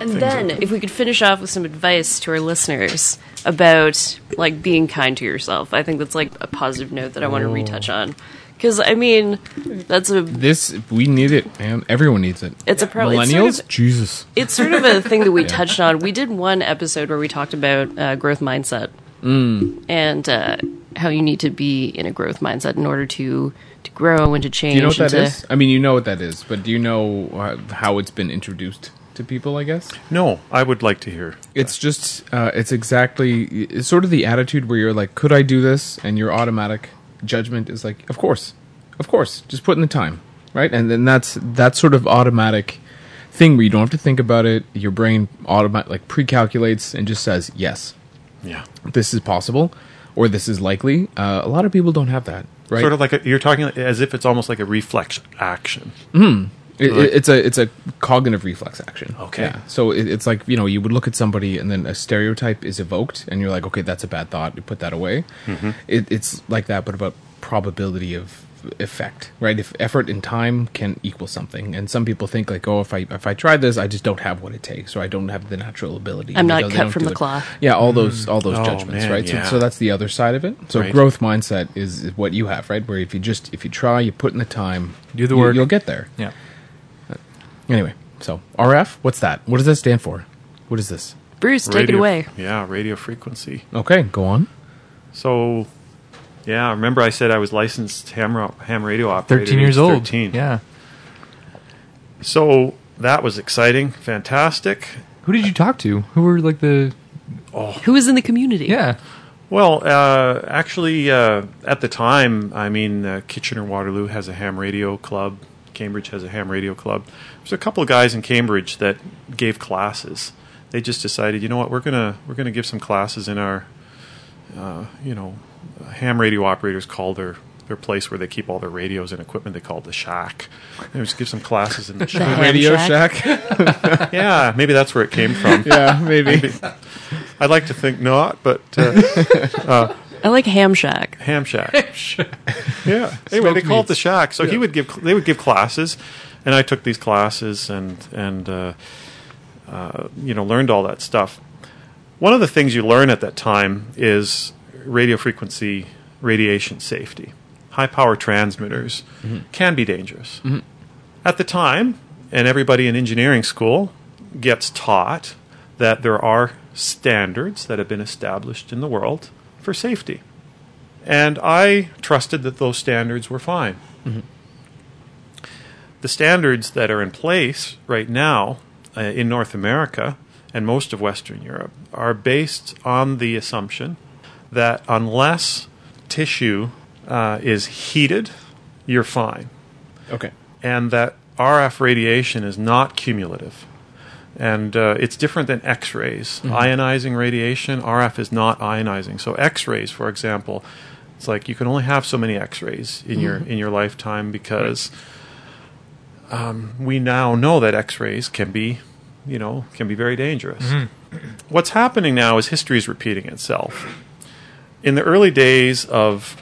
And Things then, if we could finish off with some advice to our listeners about, like, being kind to yourself. I think that's, like, a positive note that I want to retouch on. Because, I mean, that's a... This, we need it, man. Everyone needs it. It's yeah. a problem. Millennials? Sort of, Jesus. It's sort of a thing that we yeah. touched on. We did one episode where we talked about uh, growth mindset. Mm. And uh, how you need to be in a growth mindset in order to, to grow and to change. Do you know what that to, is? I mean, you know what that is, but do you know how it's been introduced to people, I guess? No, I would like to hear. It's that. just, uh, it's exactly, it's sort of the attitude where you're like, could I do this? And your automatic judgment is like, of course, of course, just put in the time, right? And then that's that sort of automatic thing where you don't have to think about it. Your brain automatic, like pre-calculates and just says yes. Yeah, this is possible, or this is likely. Uh, a lot of people don't have that, right? Sort of like a, you're talking as if it's almost like a reflex action. Mm. It, like, it's a it's a cognitive reflex action. Okay, yeah. So it, it's like, you know, you would look at somebody and then a stereotype is evoked, and you're like, okay, that's a bad thought. You put that away. Mm-hmm. It, it's like that, but about probability of effect, right? If effort and time can equal something, and some people think like, oh, if I if I try this, I just don't have what it takes, or I don't have the natural ability. I'm not you know, cut from the cloth. Yeah, all those all those oh, judgments, man, right? Yeah. So, so that's the other side of it. So right. growth mindset is, is what you have, right? Where if you just if you try, you put in the time, do the you, work, you'll get there. Yeah. Uh, anyway, so R F, what's that? What does that stand for? What is this? Bruce, radio, take it away. Yeah, radio frequency. Okay, go on. So. Yeah, remember I said I was licensed ham, ham radio operator. thirteen years old. thirteen. Yeah. So that was exciting, fantastic. Who did you talk to? Who were like the... Oh. Who was in the community? Yeah. Well, uh, actually, uh, at the time, I mean, uh, Kitchener Waterloo has a ham radio club. Cambridge has a ham radio club. There's a couple of guys in Cambridge that gave classes. They just decided, you know what, we're gonna we're gonna give some classes in our, uh, you know. Uh, ham radio operators call their, their place where they keep all their radios and equipment. They call it the shack. They just give some classes in the shack. The radio shack? shack? Yeah, maybe that's where it came from. Yeah, maybe. maybe. I'd like to think not, but... Uh, uh, I like ham shack. Ham shack. Ham shack. Yeah. Anyway, Smoked they call meats. It the shack. So yeah. he would give. They would give classes, and I took these classes and, and uh, uh, you know, learned all that stuff. One of the things you learn at that time is... radio frequency radiation safety. High power transmitters mm-hmm. can be dangerous. Mm-hmm. At the time, and everybody in engineering school gets taught that there are standards that have been established in the world for safety. And I trusted that those standards were fine. Mm-hmm. The standards that are in place right now uh, in North America and most of Western Europe are based on the assumption that unless tissue uh, is heated, you're fine. Okay. And that R F radiation is not cumulative. And uh, it's different than X-rays. Mm-hmm. Ionizing radiation, R F is not ionizing. So X-rays, for example, it's like you can only have so many X-rays in mm-hmm. your in your lifetime because um, we now know that X-rays can be, you know, can be very dangerous. Mm-hmm. What's happening now is history is repeating itself. In the early days of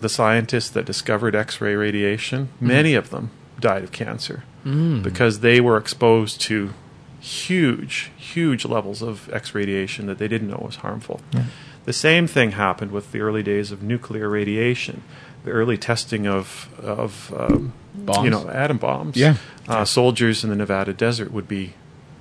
the scientists that discovered X-ray radiation, many mm. of them died of cancer mm. because they were exposed to huge, huge levels of X radiation that they didn't know was harmful. Yeah. The same thing happened with the early days of nuclear radiation, the early testing of, of um, bombs. you know, atom bombs. Yeah. Uh, soldiers in the Nevada desert would be,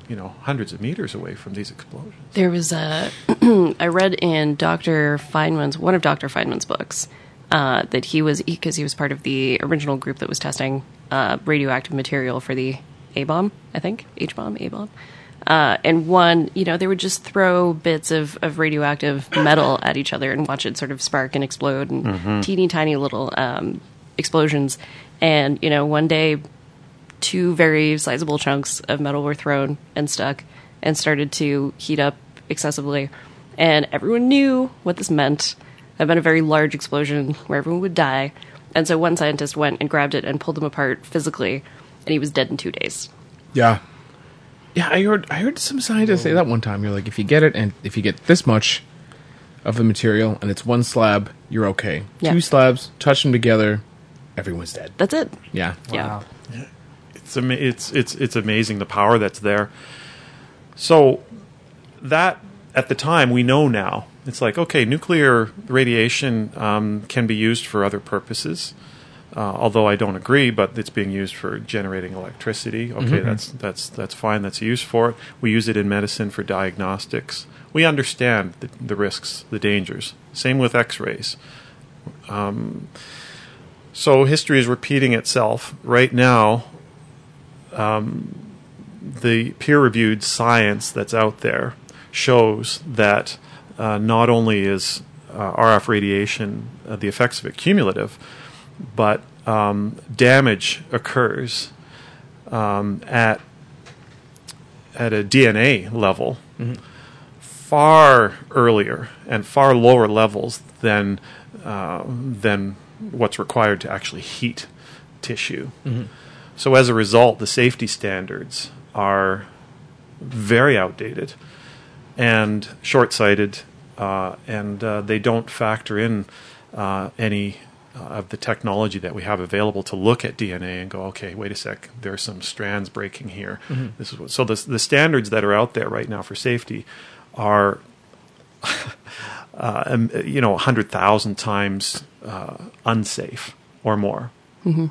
you know, hundreds of meters away from these explosions. There was a, I read in Doctor Feynman's, one of Doctor Feynman's books, uh, that he was, because he, he was part of the original group that was testing uh, radioactive material for the A-bomb, I think, H-bomb, A-bomb. Uh, and one, you know, they would just throw bits of, of radioactive metal at each other and watch it sort of spark and explode and mm-hmm. teeny tiny little um, explosions. And, you know, one day, two very sizable chunks of metal were thrown and stuck and started to heat up excessively. And everyone knew what this meant. It had been a very large explosion where everyone would die. And so one scientist went and grabbed it and pulled them apart physically, and he was dead in two days. Yeah. Yeah, I heard I heard some scientists say that one time. You're like, if you get it, and if you get this much of the material, and it's one slab, you're okay. Yeah. Two slabs, touch them together, everyone's dead. That's it. Yeah. Wow. Yeah. It's ama- it's it's it's amazing the power that's there. So that at the time we know now, it's like, okay, nuclear radiation um, can be used for other purposes. Uh, although I don't agree, but it's being used for generating electricity. Okay, mm-hmm. that's that's that's fine. That's used for it. We use it in medicine for diagnostics. We understand the, the risks, the dangers. Same with X-rays. Um, so history is repeating itself. Right now, um, the peer-reviewed science that's out there shows that uh, not only is uh, R F radiation, uh, the effects of it cumulative, but um, damage occurs um, at at a D N A level mm-hmm. far earlier and far lower levels than uh, than what's required to actually heat tissue. Mm-hmm. So as a result, the safety standards are very outdated and short-sighted, uh, and uh, they don't factor in uh, any of the technology that we have available to look at D N A and go, okay, wait a sec, there are some strands breaking here. Mm-hmm. This is what, so the the standards that are out there right now for safety are, uh, um, you know, one hundred thousand times uh, unsafe or more. Mm-hmm.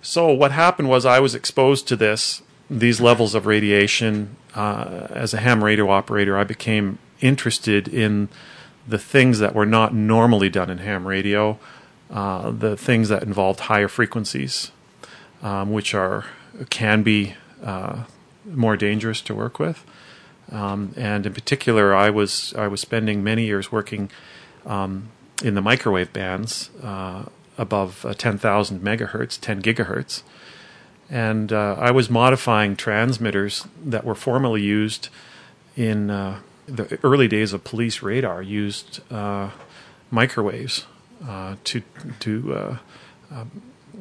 So what happened was I was exposed to this, these levels of radiation. Uh, as a ham radio operator, I became interested in the things that were not normally done in ham radio. Uh, the things that involved higher frequencies, um, which are can be uh, more dangerous to work with, um, and in particular, I was I was spending many years working um, in the microwave bands uh, above uh, ten thousand megahertz, ten gigahertz, and uh, I was modifying transmitters that were formerly used in uh, the early days of police radar, used uh, microwaves. Uh, to to uh, uh,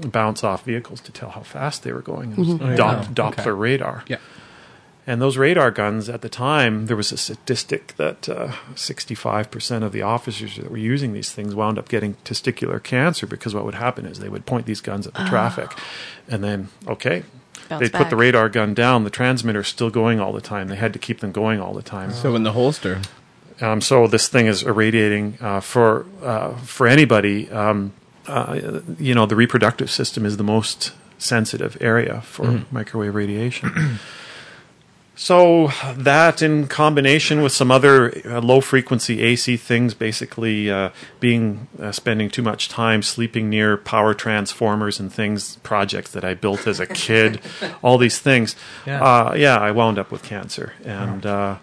bounce off vehicles to tell how fast they were going. It was mm-hmm. oh, Dop- yeah. Doppler okay. radar. Yeah. And those radar guns at the time, there was a statistic that uh, sixty-five percent of the officers that were using these things wound up getting testicular cancer, because what would happen is they would point these guns at the oh. traffic, and then, okay, Bounce they'd back. put the radar gun down. The transmitter's still going all the time. They had to keep them going all the time. Oh. So in the holster... Um, so this thing is irradiating uh, for uh, for anybody. Um, uh, you know, the reproductive system is the most sensitive area for mm. microwave radiation. So that, in combination with some other uh, low frequency A C things, basically uh, being uh, spending too much time sleeping near power transformers and things, projects that I built as a kid, all these things. Yeah, uh, yeah I wound up with cancer, and wow.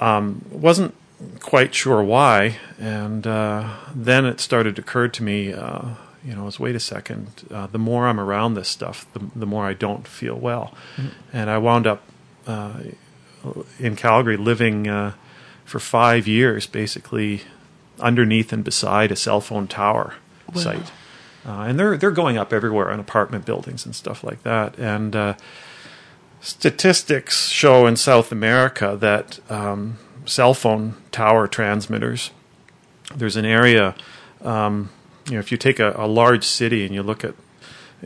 uh, um, wasn't. quite sure why, and uh, then it started to occur to me, uh, you know, is wait a second, uh, the more I'm around this stuff, the, the more I don't feel well. Mm-hmm. And I wound up uh, in Calgary living uh, for five years, basically underneath and beside a cell phone tower wow. site. Uh, and they're, they're going up everywhere in apartment buildings and stuff like that. And uh, statistics show in South America that... Um, cell phone tower transmitters. There's an area, um, you know, if you take a, a large city and you look at,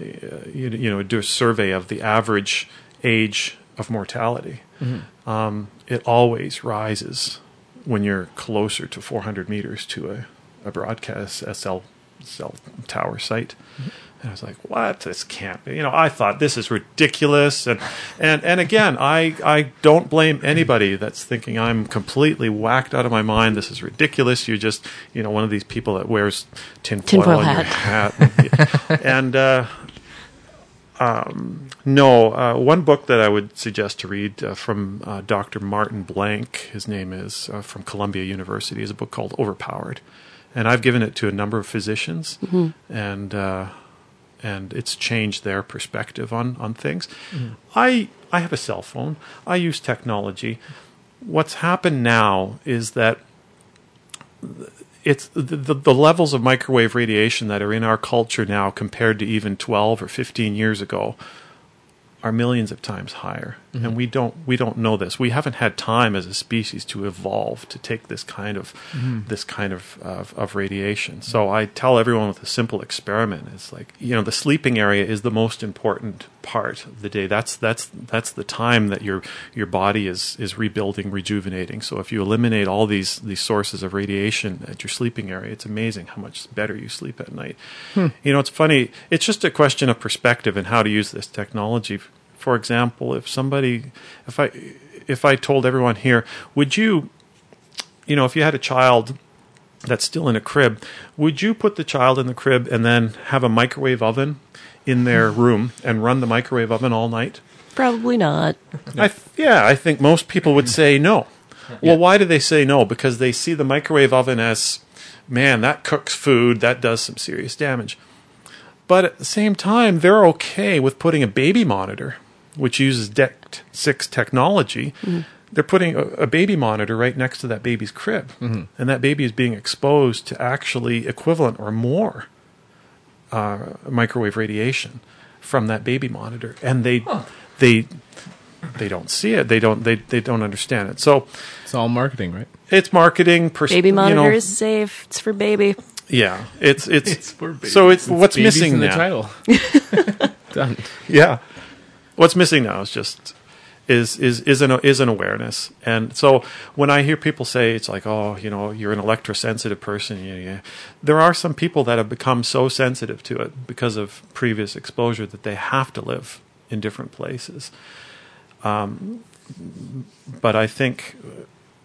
uh, you, you know, do a survey of the average age of mortality. Mm-hmm. Um, it always rises when you're closer to four hundred meters to a, a broadcast S L cell tower site. Mm-hmm. And I was like, what? This can't be. You know, I thought this is ridiculous. And and, and again, I, I don't blame anybody that's thinking I'm completely whacked out of my mind. This is ridiculous. You're just, you know, one of these people that wears tinfoil tin on hat. your hat. And, and uh, um, no, uh, one book that I would suggest to read uh, from uh, Doctor Martin Blank, his name is, uh, from Columbia University, is a book called Overpowered. And I've given it to a number of physicians. Mm-hmm. And... Uh, and it's changed their perspective on, on things. Mm. I I have a cell phone. I use technology. What's happened now is that it's the, the, the levels of microwave radiation that are in our culture now compared to even twelve or fifteen years ago are millions of times higher. Mm-hmm. And we don't we don't know this. We haven't had time as a species to evolve to take this kind of mm-hmm. this kind of, of of radiation. So I tell everyone with a simple experiment, it's like, you know, the sleeping area is the most important part of the day. That's that's that's the time that your your body is is rebuilding, rejuvenating. So if you eliminate all these these sources of radiation at your sleeping area, it's amazing how much better you sleep at night. Hmm. You know, it's funny. It's just a question of perspective and how to use this technology. For example, if somebody, if I, if I told everyone here, would you, you know, if you had a child that's still in a crib, would you put the child in the crib and then have a microwave oven in their room and run the microwave oven all night? Probably not. I th- yeah, I think most people would say no. Well, yeah. Why do they say no? Because they see the microwave oven as, man, that cooks food, that does some serious damage. But at the same time, they're okay with putting a baby monitor, which uses D E C six technology. Mm-hmm. They're putting a, a baby monitor right next to that baby's crib. Mm-hmm. And that baby is being exposed to actually equivalent or more uh, microwave radiation from that baby monitor. And they huh. they they don't see it. They don't they, they don't understand it. So it's all marketing, right? It's marketing. Pers- baby monitor you know, is safe. It's for baby. Yeah. It's it's, it's for babies. So it's, it's what's missing in the now. Title. Done. Yeah. What's missing now is just is is is an is an awareness, and so when I hear people say it's like, oh, you know, you're an electrosensitive person, yeah, yeah. There are some people that have become so sensitive to it because of previous exposure that they have to live in different places. Um, but I think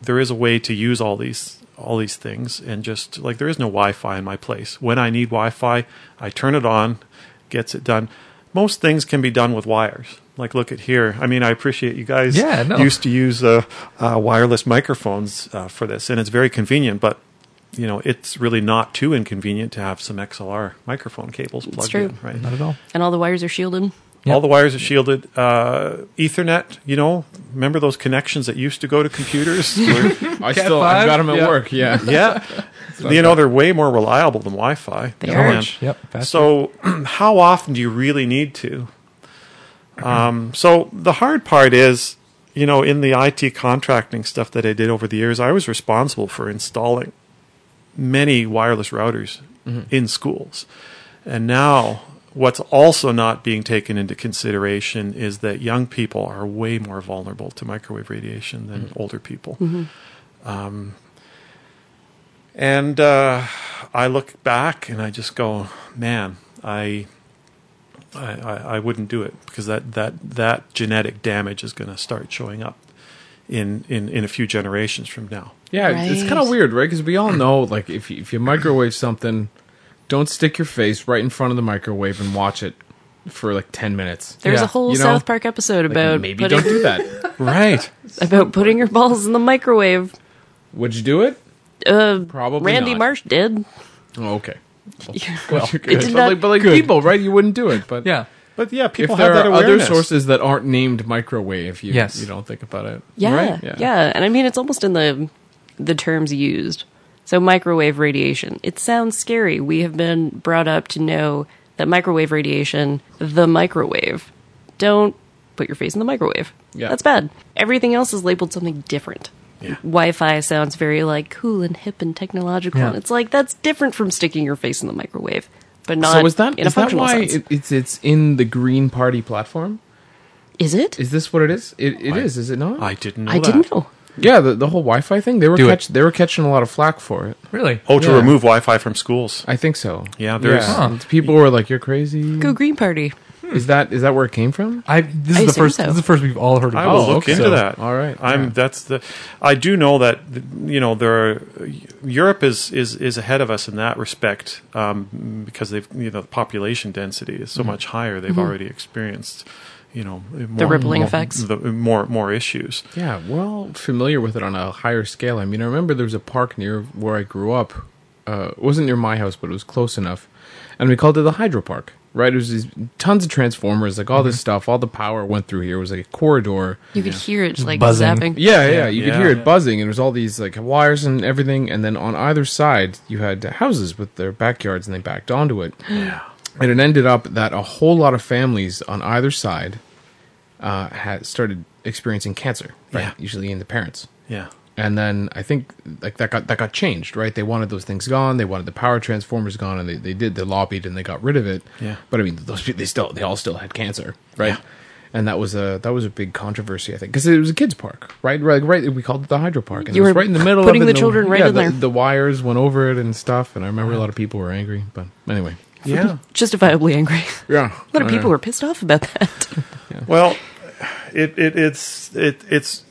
there is a way to use all these all these things, and just like there is no Wi-Fi in my place. When I need Wi-Fi, I turn it on, gets it done. Most things can be done with wires. Like, look at here. I mean, I appreciate you guys yeah, no. used to use uh, uh, wireless microphones uh, for this, and it's very convenient, but, you know, it's really not too inconvenient to have some X L R microphone cables plugged it's true. in, right? Not at all. And all the wires are shielded? Yep. All the wires are shielded. Uh, Ethernet, you know, remember those connections that used to go to computers? Where, I still, I've got them at yeah. work, yeah. Yeah. You know, they're way more reliable than Wi-Fi. They are. Yep, so how often do you really need to? Um, so the hard part is, you know, in the I T contracting stuff that I did over the years, I was responsible for installing many wireless routers mm-hmm. in schools. And now what's also not being taken into consideration is that young people are way more vulnerable to microwave radiation than mm-hmm. older people. Mm-hmm. Um And uh, I look back and I just go, man, I, I, I wouldn't do it, because that, that, that genetic damage is going to start showing up in, in, in a few generations from now. Yeah, right. It's kind of weird, right? Because we all know, like, if you, if you microwave something, don't stick your face right in front of the microwave and watch it for like ten minutes. There's yeah. a whole you know, South Park episode about like maybe putting, don't do that, right? About putting your balls in the microwave. Would you do it? Uh, Probably Randy not. Marsh did. Oh, okay. Well, yeah. well it did not, but like, but like people, right? You wouldn't do it, but yeah, but yeah, people if have there that are awareness. Other sources that aren't named microwave. You, yes. you don't think about it. Yeah, right? yeah, yeah. And I mean, it's almost in the the terms used. So microwave radiation. It sounds scary. We have been brought up to know that microwave radiation, the microwave. Don't put your face in the microwave. Yeah, that's bad. Everything else is labeled something different. Yeah. Wi-Fi sounds very like cool and hip and technological. Yeah. And it's like, that's different from sticking your face in the microwave, but not so is that, in is a functional that why sense. It, it's, it's in the Green Party platform? Is it? Is this what it is? It it I, is, is it not? I didn't know I that. didn't know. Yeah, the, the whole Wi-Fi thing, they were catch, they were catching a lot of flack for it. Really? Oh, to yeah. remove Wi-Fi from schools. I think so. Yeah, there's yeah. Huh. people were like, "You're crazy." Go Green Party. Hmm. Is that is that where it came from? I this I is the first so. this is the first we've all heard of. I will oh, look okay. into so, that. All right. I'm yeah. that's the I do know that you know there are, Europe is, is is ahead of us in that respect um, because they've you know the population density is so mm-hmm. much higher. They've mm-hmm. already experienced You know more, the rippling more, effects, the, more more issues. Yeah, we're all familiar with it on a higher scale. I mean, I remember there was a park near where I grew up. Uh, it wasn't near my house, but it was close enough, and we called it the Hydro Park. Right? It was these tons of transformers, like all mm-hmm. this stuff. All the power went through here. It was like a corridor. You could yeah. hear it like buzzing. zapping. Yeah, yeah, yeah. You yeah, could hear yeah. it buzzing, and there's all these like wires and everything. And then on either side, you had houses with their backyards, and they backed onto it. Yeah. And it ended up that a whole lot of families on either side uh, had started experiencing cancer, right? Yeah. Usually in the parents. Yeah. And then I think like that got that got changed, right? They wanted those things gone. They wanted the power transformers gone, and they, they did. They lobbied and they got rid of it. Yeah. But I mean, those they still they all still had cancer, right? Yeah. And that was a that was a big controversy, I think, because it was a kids' park, right? Right, right. We called it the Hydro Park, and you it was right in the middle. Putting of it, the children the, right yeah, in the, there. The wires went over it and stuff, and I remember yeah. a lot of people were angry. But anyway. Yeah, justifiably angry. Yeah, a lot of people were pissed off about that. yeah. Well, it it it's it it's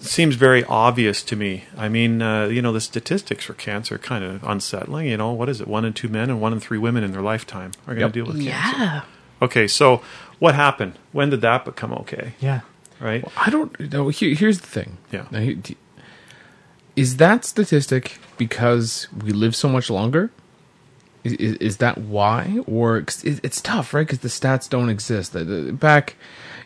seems very obvious to me. I mean, uh, you know, the statistics for cancer are kind of unsettling. You know, what is it? One in two men and one in three women in their lifetime are going to yep. deal with cancer. Yeah. Okay, so what happened? When did that become okay? Yeah. Right. Well, I don't know. Here, here's the thing. Yeah. Now, is that statistic because we live so much longer? Is, is that why? Or cause it's tough, right? Because the stats don't exist. Back,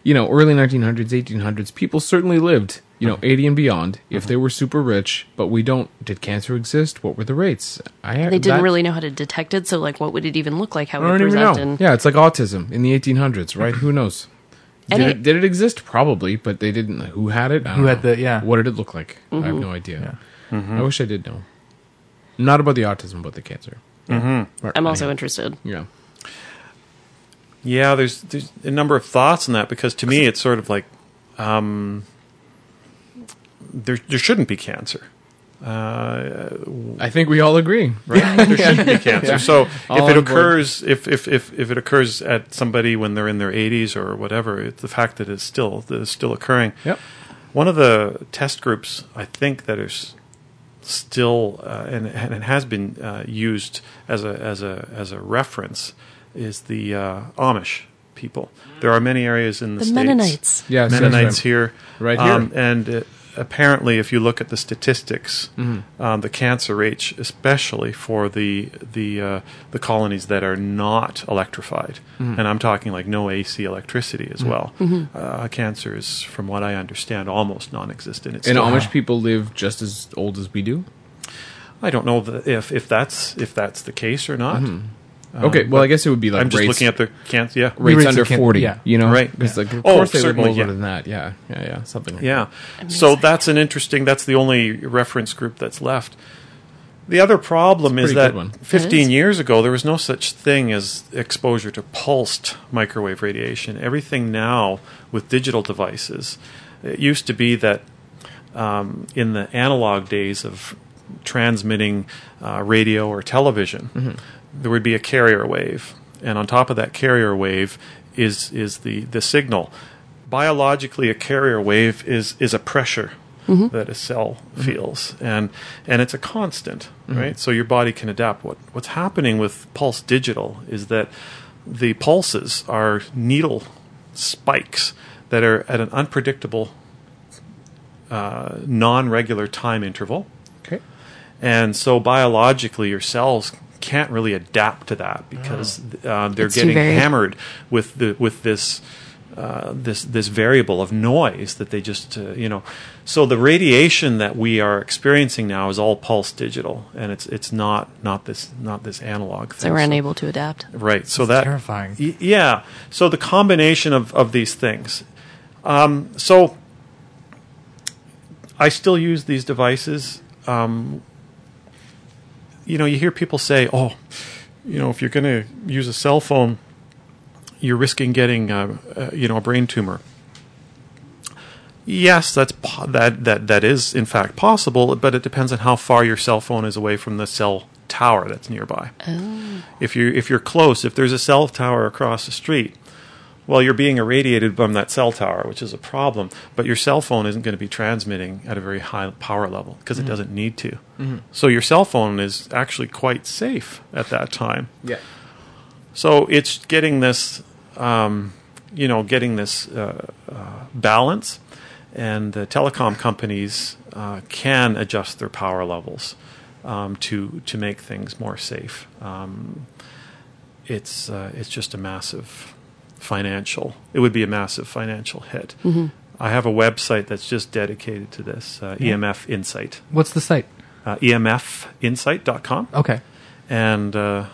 you know, early nineteen hundreds, eighteen hundreds, people certainly lived, you know, eighty and beyond if mm-hmm. they were super rich. But we don't. Did cancer exist? What were the rates? I they didn't that, really know how to detect it. So, like, what would it even look like? How would it present? And yeah, it's like autism in the eighteen hundreds, right? Who knows? Did it, it, did it exist? Probably, but they didn't. Who had it? Who know. had the? Yeah. What did it look like? Mm-hmm. I have no idea. Yeah. Mm-hmm. I wish I did know. Not about the autism, but the cancer. Mm-hmm. I'm also interested. Yeah, yeah. There's, there's a number of thoughts on that because to me, it's sort of like um, there there shouldn't be cancer. Uh, I think we all agree, right? There shouldn't be cancer. Yeah. So all if it occurs, if, if if if it occurs at somebody when they're in their eighties or whatever, it's the fact that it's still that it's still occurring. Yep. One of the test groups, I think, that is. Still, uh, and and it has been uh, used as a as a as a reference is the uh, Amish people. There are many areas in the, the states. Mennonites, yeah, Mennonites here, right here, um, and it, apparently, if you look at the statistics, mm-hmm. um, the cancer rates, especially for the the uh, the colonies that are not electrified, mm-hmm. and I'm talking like no A C electricity as mm-hmm. well. Mm-hmm. Uh, cancer is, from what I understand, almost non-existent. It's and still, Amish uh, people live just as old as we do. I don't know the, if if that's if that's the case or not. Mm-hmm. Um, okay, well, I guess it would be like I'm just rates, looking at the cancer. Yeah, rates, rates under forty. Yeah, you know, right? Because yeah. like, of oh, course they live older yeah. than that. Yeah, yeah, yeah, something. Like yeah. That. So that's an interesting. That's the only reference group that's left. The other problem is that fifteen is. years ago there was no such thing as exposure to pulsed microwave radiation. Everything now with digital devices. It used to be that um, in the analog days of transmitting uh, radio or television. Mm-hmm. There would be a carrier wave, and on top of that carrier wave is is the, the signal. Biologically, a carrier wave is is a pressure mm-hmm. that a cell feels, and and it's a constant, mm-hmm. right? So your body can adapt. What what's happening with pulse digital is that the pulses are needle spikes that are at an unpredictable, uh, non-regular time interval. Okay, and so biologically, your cells can't really adapt to that because uh, they're it's getting very- hammered with the with this uh, this this variable of noise that they just uh, you know. So the radiation that we are experiencing now is all pulse digital, and it's it's not not this not this analog thing. So we're unable to adapt. Right. So that's that terrifying. Y- yeah. So the combination of of these things. Um, so I still use these devices. Um, You know, you hear people say, oh, you know, if you're going to use a cell phone, you're risking getting uh, uh, you know, a brain tumor. Yes, that's po- that that that is in fact possible, but it depends on how far your cell phone is away from the cell tower that's nearby. Oh. If you if you're close, if there's a cell tower across the street, well, you're being irradiated from that cell tower, which is a problem. But your cell phone isn't going to be transmitting at a very high power level because mm-hmm. it doesn't need to. Mm-hmm. So your cell phone is actually quite safe at that time. Yeah. So it's getting this, um, you know, getting this uh, uh, balance. And the telecom companies uh, can adjust their power levels um, to to make things more safe. Um, it's uh, it's just a massive financial. It would be a massive financial hit. Mm-hmm. I have a website that's just dedicated to this. Uh, yeah. E M F Insight. What's the site? Uh, E M F Insight dot com. Okay. And uh,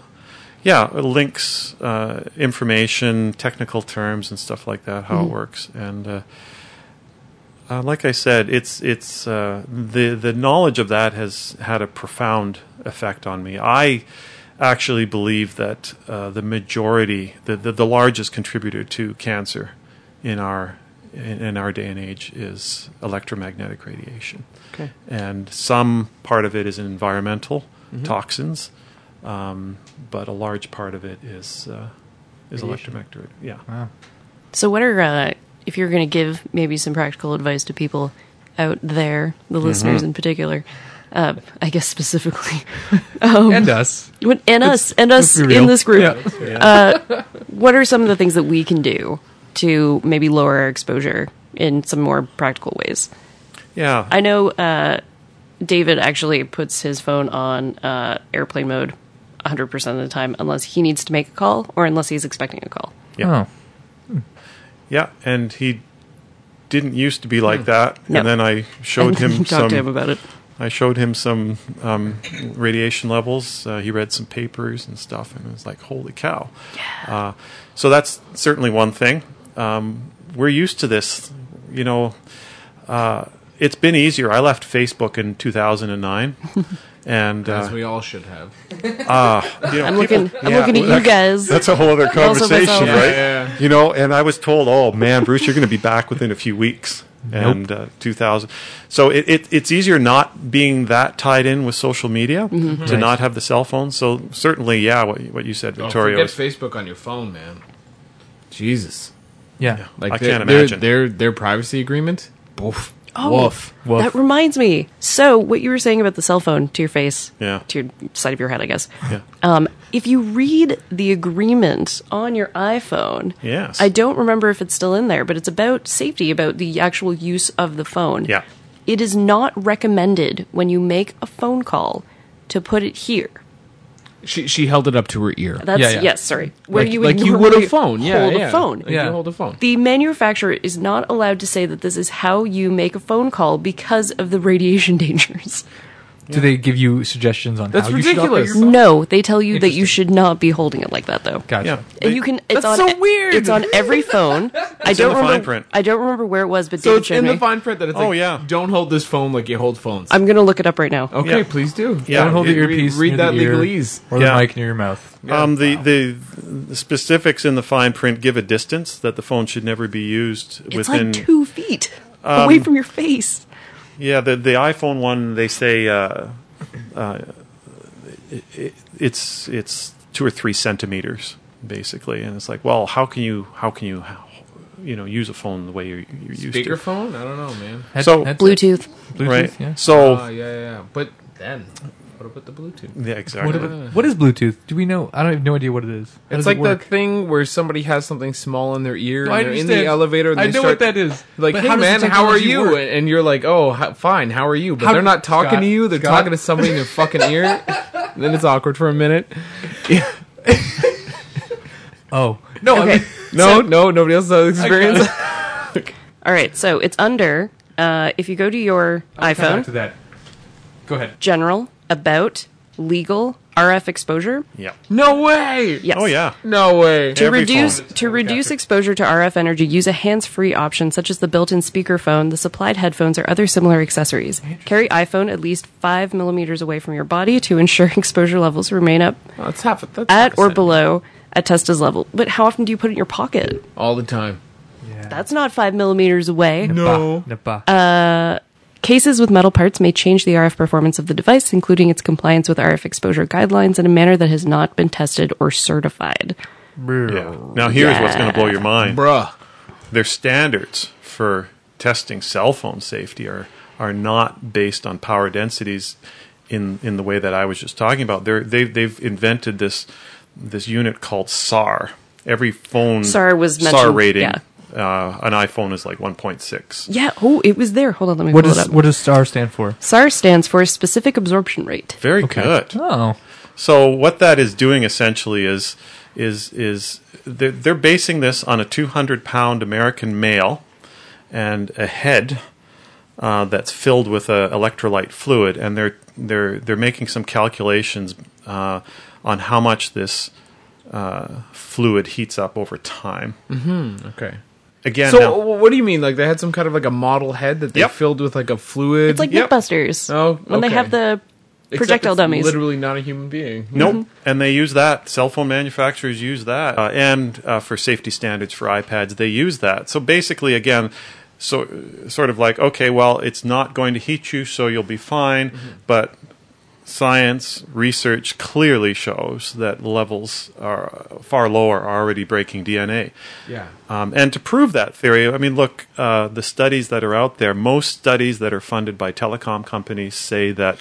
yeah, it links uh, information, technical terms, and stuff like that. How mm-hmm. it works and. Uh, Uh, like I said, it's it's uh, the the knowledge of that has had a profound effect on me. I actually believe that uh, the majority, the, the the largest contributor to cancer in our in, in our day and age is electromagnetic radiation. Okay. And some part of it is environmental mm-hmm. toxins, um, but a large part of it is uh, is electromagnetic. Yeah. Wow. So what are uh if you're going to give maybe some practical advice to people out there, the mm-hmm. listeners in particular, uh, I guess specifically. Um, and us. When, and it's, us. And us in this group. Yeah. Uh, what are some of the things that we can do to maybe lower our exposure in some more practical ways? Yeah. I know uh, David actually puts his phone on uh, airplane mode one hundred percent of the time unless he needs to make a call or unless he's expecting a call. Yeah. Oh. Yeah, and he didn't used to be like that. No. And then I showed him some. Talked to him about it. I showed him some um, radiation levels. Uh, he read some papers and stuff, and it was like, "Holy cow!" Yeah. Uh, so that's certainly one thing. Um, we're used to this, you know. Uh, it's been easier. I left Facebook in two thousand nine. And, uh, as we all should have. Uh, you know, I'm people, looking. I'm yeah, looking at well, you guys. That's a whole other conversation, right? Yeah, yeah. You know, and I was told, "Oh man, Bruce, you're going to be back within a few weeks." Nope. And uh, two thousand. So it, it it's easier not being that tied in with social media mm-hmm. to right. not have the cell phone. So certainly, yeah, what what you said, Victoria. Don't forget Facebook on your phone, man. Jesus. Yeah, yeah. Like I their, can't imagine their, their their privacy agreement. Oof. Oh, woof, woof. That reminds me. So, what you were saying about the cell phone to your face, yeah. to your side of your head, I guess. Yeah. Um, if you read the agreement on your iPhone, yes. I don't remember if it's still in there, but it's about safety, about the actual use of the phone. Yeah. It is not recommended when you make a phone call to put it here. She she held it up to her ear. That's, yeah, yeah. Yes, sorry. Where like you would, like you would a phone. Yeah, hold yeah. a phone. Like yeah. You hold a phone. The manufacturer is not allowed to say that this is how you make a phone call because of the radiation dangers. Yeah. Do they give you suggestions on that's how ridiculous. You should operate your phone? No, they tell you that you should not be holding it like that, though. Gotcha. Yeah. And you can. It's that's on, so weird. It's on every phone. I don't in the remember. Fine print. I don't remember where it was, but so David it's in me. The fine print that it's like, oh, yeah. don't hold this phone like you hold phones. I'm gonna look it up right now. Okay, yeah. please do. Yeah. Don't hold it, the earpiece. Read, read that legalese or yeah. the mic near your mouth. Yeah. Um, the, wow. the the specifics in the fine print give a distance that the phone should never be used it's within like two feet um, away from your face. Yeah, the the iPhone one, they say uh, uh, it, it, it's it's two or three centimeters basically, and it's like, well, how can you how can you how, you know use a phone the way you're, you're used to? Speakerphone? I don't know, man. Head, so Bluetooth, Bluetooth, right? Yeah. So uh, yeah, yeah, but then what about the Bluetooth? Yeah, exactly. What, about, what is Bluetooth? Do we know? I don't have no idea what it is. How it's like it that thing where somebody has something small in their ear no, and they're in the elevator. And I they know start, what that is. Like, but hey, how man, how are you? Work? And you're like, oh, how, fine, how are you? But how, they're not talking Scott, to you. They're Scott. talking to somebody in their fucking ear. And then it's awkward for a minute. Yeah. oh. No, okay. I mean, no, so, no, nobody else has experience. Okay. All right, so it's under, uh, if you go to your I'll iPhone. Back to that. Go ahead. General. About legal R F exposure. Yeah. No way. Yes. Oh yeah. No way. To Every reduce to reduce captured. exposure to R F energy, use a hands-free option such as the built-in speakerphone, the supplied headphones, or other similar accessories. Carry iPhone at least five millimeters away from your body to ensure exposure levels remain up well, half, at half or below at Testa's level. But how often do you put it in your pocket? All the time. Yeah. That's not five millimeters away. No. Uh, cases with metal parts may change the R F performance of the device, including its compliance with R F exposure guidelines in a manner that has not been tested or certified. Yeah. Now here's yeah. what's going to blow your mind. Bruh. Their standards for testing cell phone safety are, are not based on power densities in, in the way that I was just talking about. They're, they've, they've invented this this unit called S A R. Every phone S A R was S A R rating. Yeah. Uh, an iPhone is like one point six. Yeah. Oh, it was there. Hold on. Let me what pull is, it up. What does S A R stand for? S A R stands for specific absorption rate. Very okay. good. Oh. So what that is doing essentially is... is is they're, they're basing this on a two hundred pound American male and a head uh, that's filled with uh, electrolyte fluid, and they're they're they're making some calculations uh, on how much this uh, fluid heats up over time. Mm-hmm. Okay. Again, so now, what do you mean? Like they had some kind of like a model head that they yep. filled with like a fluid. It's like yep. Mythbusters. Oh, okay. When they have the projectile dummies. Literally not a human being. Nope. Mm-hmm. And they use that. Cell phone manufacturers use that. Uh, and uh, for safety standards for iPads, they use that. So basically, again, so sort of like, okay, well, it's not going to heat you, so you'll be fine. Mm-hmm. But science, research clearly shows that levels are far lower, are already breaking D N A. Yeah. Um, and to prove that theory, I mean, look, uh, the studies that are out there, most studies that are funded by telecom companies say that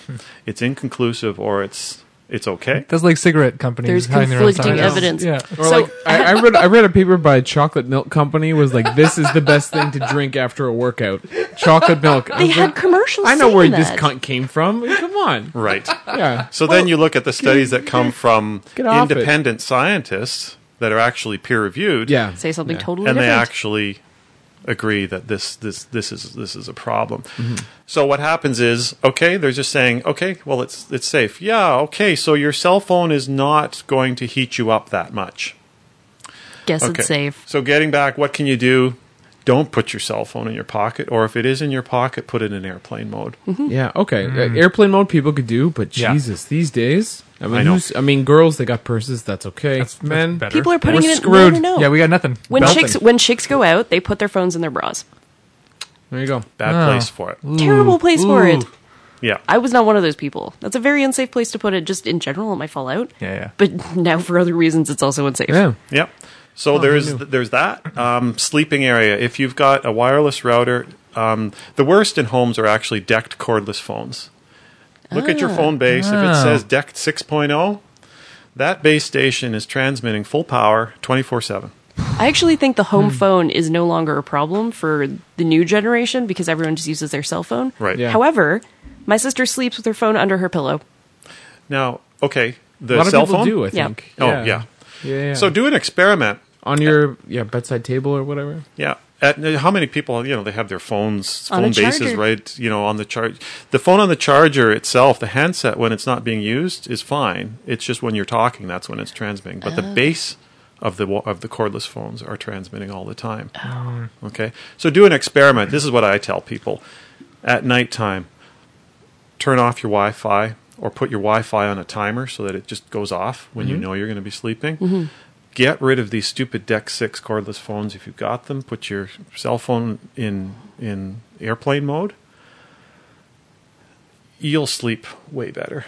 it's inconclusive or it's it's okay. That's like cigarette companies. There's conflicting their own evidence. Yeah. Or so, like, I, I read I read a paper by a chocolate milk company was like, this is the best thing to drink after a workout. Chocolate milk. They I'm had like, commercials. I know where that. this cunt came from. Come on. Right. Yeah. So well, then you look at the studies that come from independent it. scientists that are actually peer reviewed. Yeah. Say something yeah. totally and different. And they actually agree that this this this is this is a problem. Mm-hmm. So what happens is, okay, they're just saying, okay, well it's it's safe. Yeah, okay, so your cell phone is not going to heat you up that much. Guess okay. it's safe. So getting back, what can you do? Don't put your cell phone in your pocket, or if it is in your pocket, put it in airplane mode. Mm-hmm. Yeah, okay. Mm. Uh, airplane mode people could do, but Jesus, yeah. these days... I mean, I, who's, I mean, girls, they got purses. That's okay. That's, men, that's people are putting We're it screwed. in. No, no, no. Yeah, we got nothing. When Belting. chicks when chicks go out, they put their phones in their bras. There you go. Bad oh. place for it. Ooh. Terrible place Ooh. for it. Yeah, I was not one of those people. That's a very unsafe place to put it. Just in general, it might fall out. Yeah, yeah. But now, for other reasons, it's also unsafe. Yeah. Yep. So oh, there's there's that um, sleeping area. If you've got a wireless router, um, the worst in homes are actually decked cordless phones. Look ah, at your phone base. Ah. If it says decked six point oh, that base station is transmitting full power twenty-four seven. I actually think the home phone is no longer a problem for the new generation because everyone just uses their cell phone. Right. Yeah. However, my sister sleeps with her phone under her pillow. Now, okay, the a lot cell of people phone? do, I think. Yeah. Oh, yeah. Yeah. Yeah, yeah. So do an experiment. On your yeah bedside table or whatever? Yeah. At, how many people, you know, they have their phones, phone bases, right, you know, on the charge. The phone on the charger itself, the handset, when it's not being used, is fine. It's just when you're talking, that's when it's transmitting. But uh. the base of the of the cordless phones are transmitting all the time. Oh. Okay? So do an experiment. This is what I tell people. At nighttime, turn off your Wi-Fi or put your Wi-Fi on a timer so that it just goes off when mm-hmm. you know you're going to be sleeping. Mm-hmm. Get rid of these stupid Deck six cordless phones if you've got them. Put your cell phone in in airplane mode. You'll sleep way better.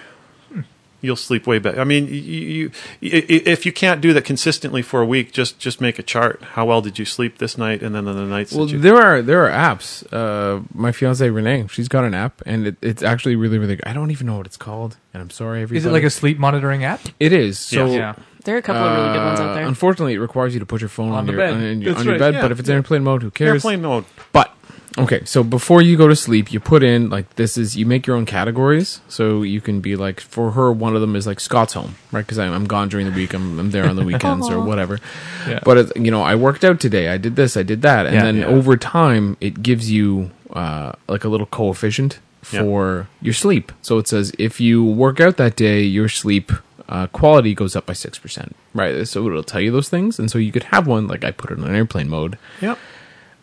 Hmm. You'll sleep way better. I mean, you, you, if you can't do that consistently for a week, just just make a chart. How well did you sleep this night, and then the nights? Well, that you- there are there are apps. Uh, my fiance Renee, she's got an app, and it, it's actually really really good. I don't even know what it's called, and I'm sorry, everybody. Is it like a sleep monitoring app? It is. So. Yes. Yeah. There are a couple uh, of really good ones out there. Unfortunately, it requires you to put your phone on, on, your, bed. on, on your, on your right. bed, yeah. But if it's in airplane mode, who cares? Airplane mode. But, okay, so before you go to sleep, you put in, like, this is, you make your own categories, so you can be, like, for her, one of them is, like, Scott's home, right? Because I'm, I'm gone during the week, I'm, I'm there on the weekends or whatever. Yeah. But, it, you know, I worked out today, I did this, I did that, and yeah, then yeah. over time, it gives you, uh, like, a little coefficient for yeah. your sleep. So it says, if you work out that day, your sleep... Uh, quality goes up by six percent, right? So it'll tell you those things. And so you could have one, like I put it on airplane mode. Yep.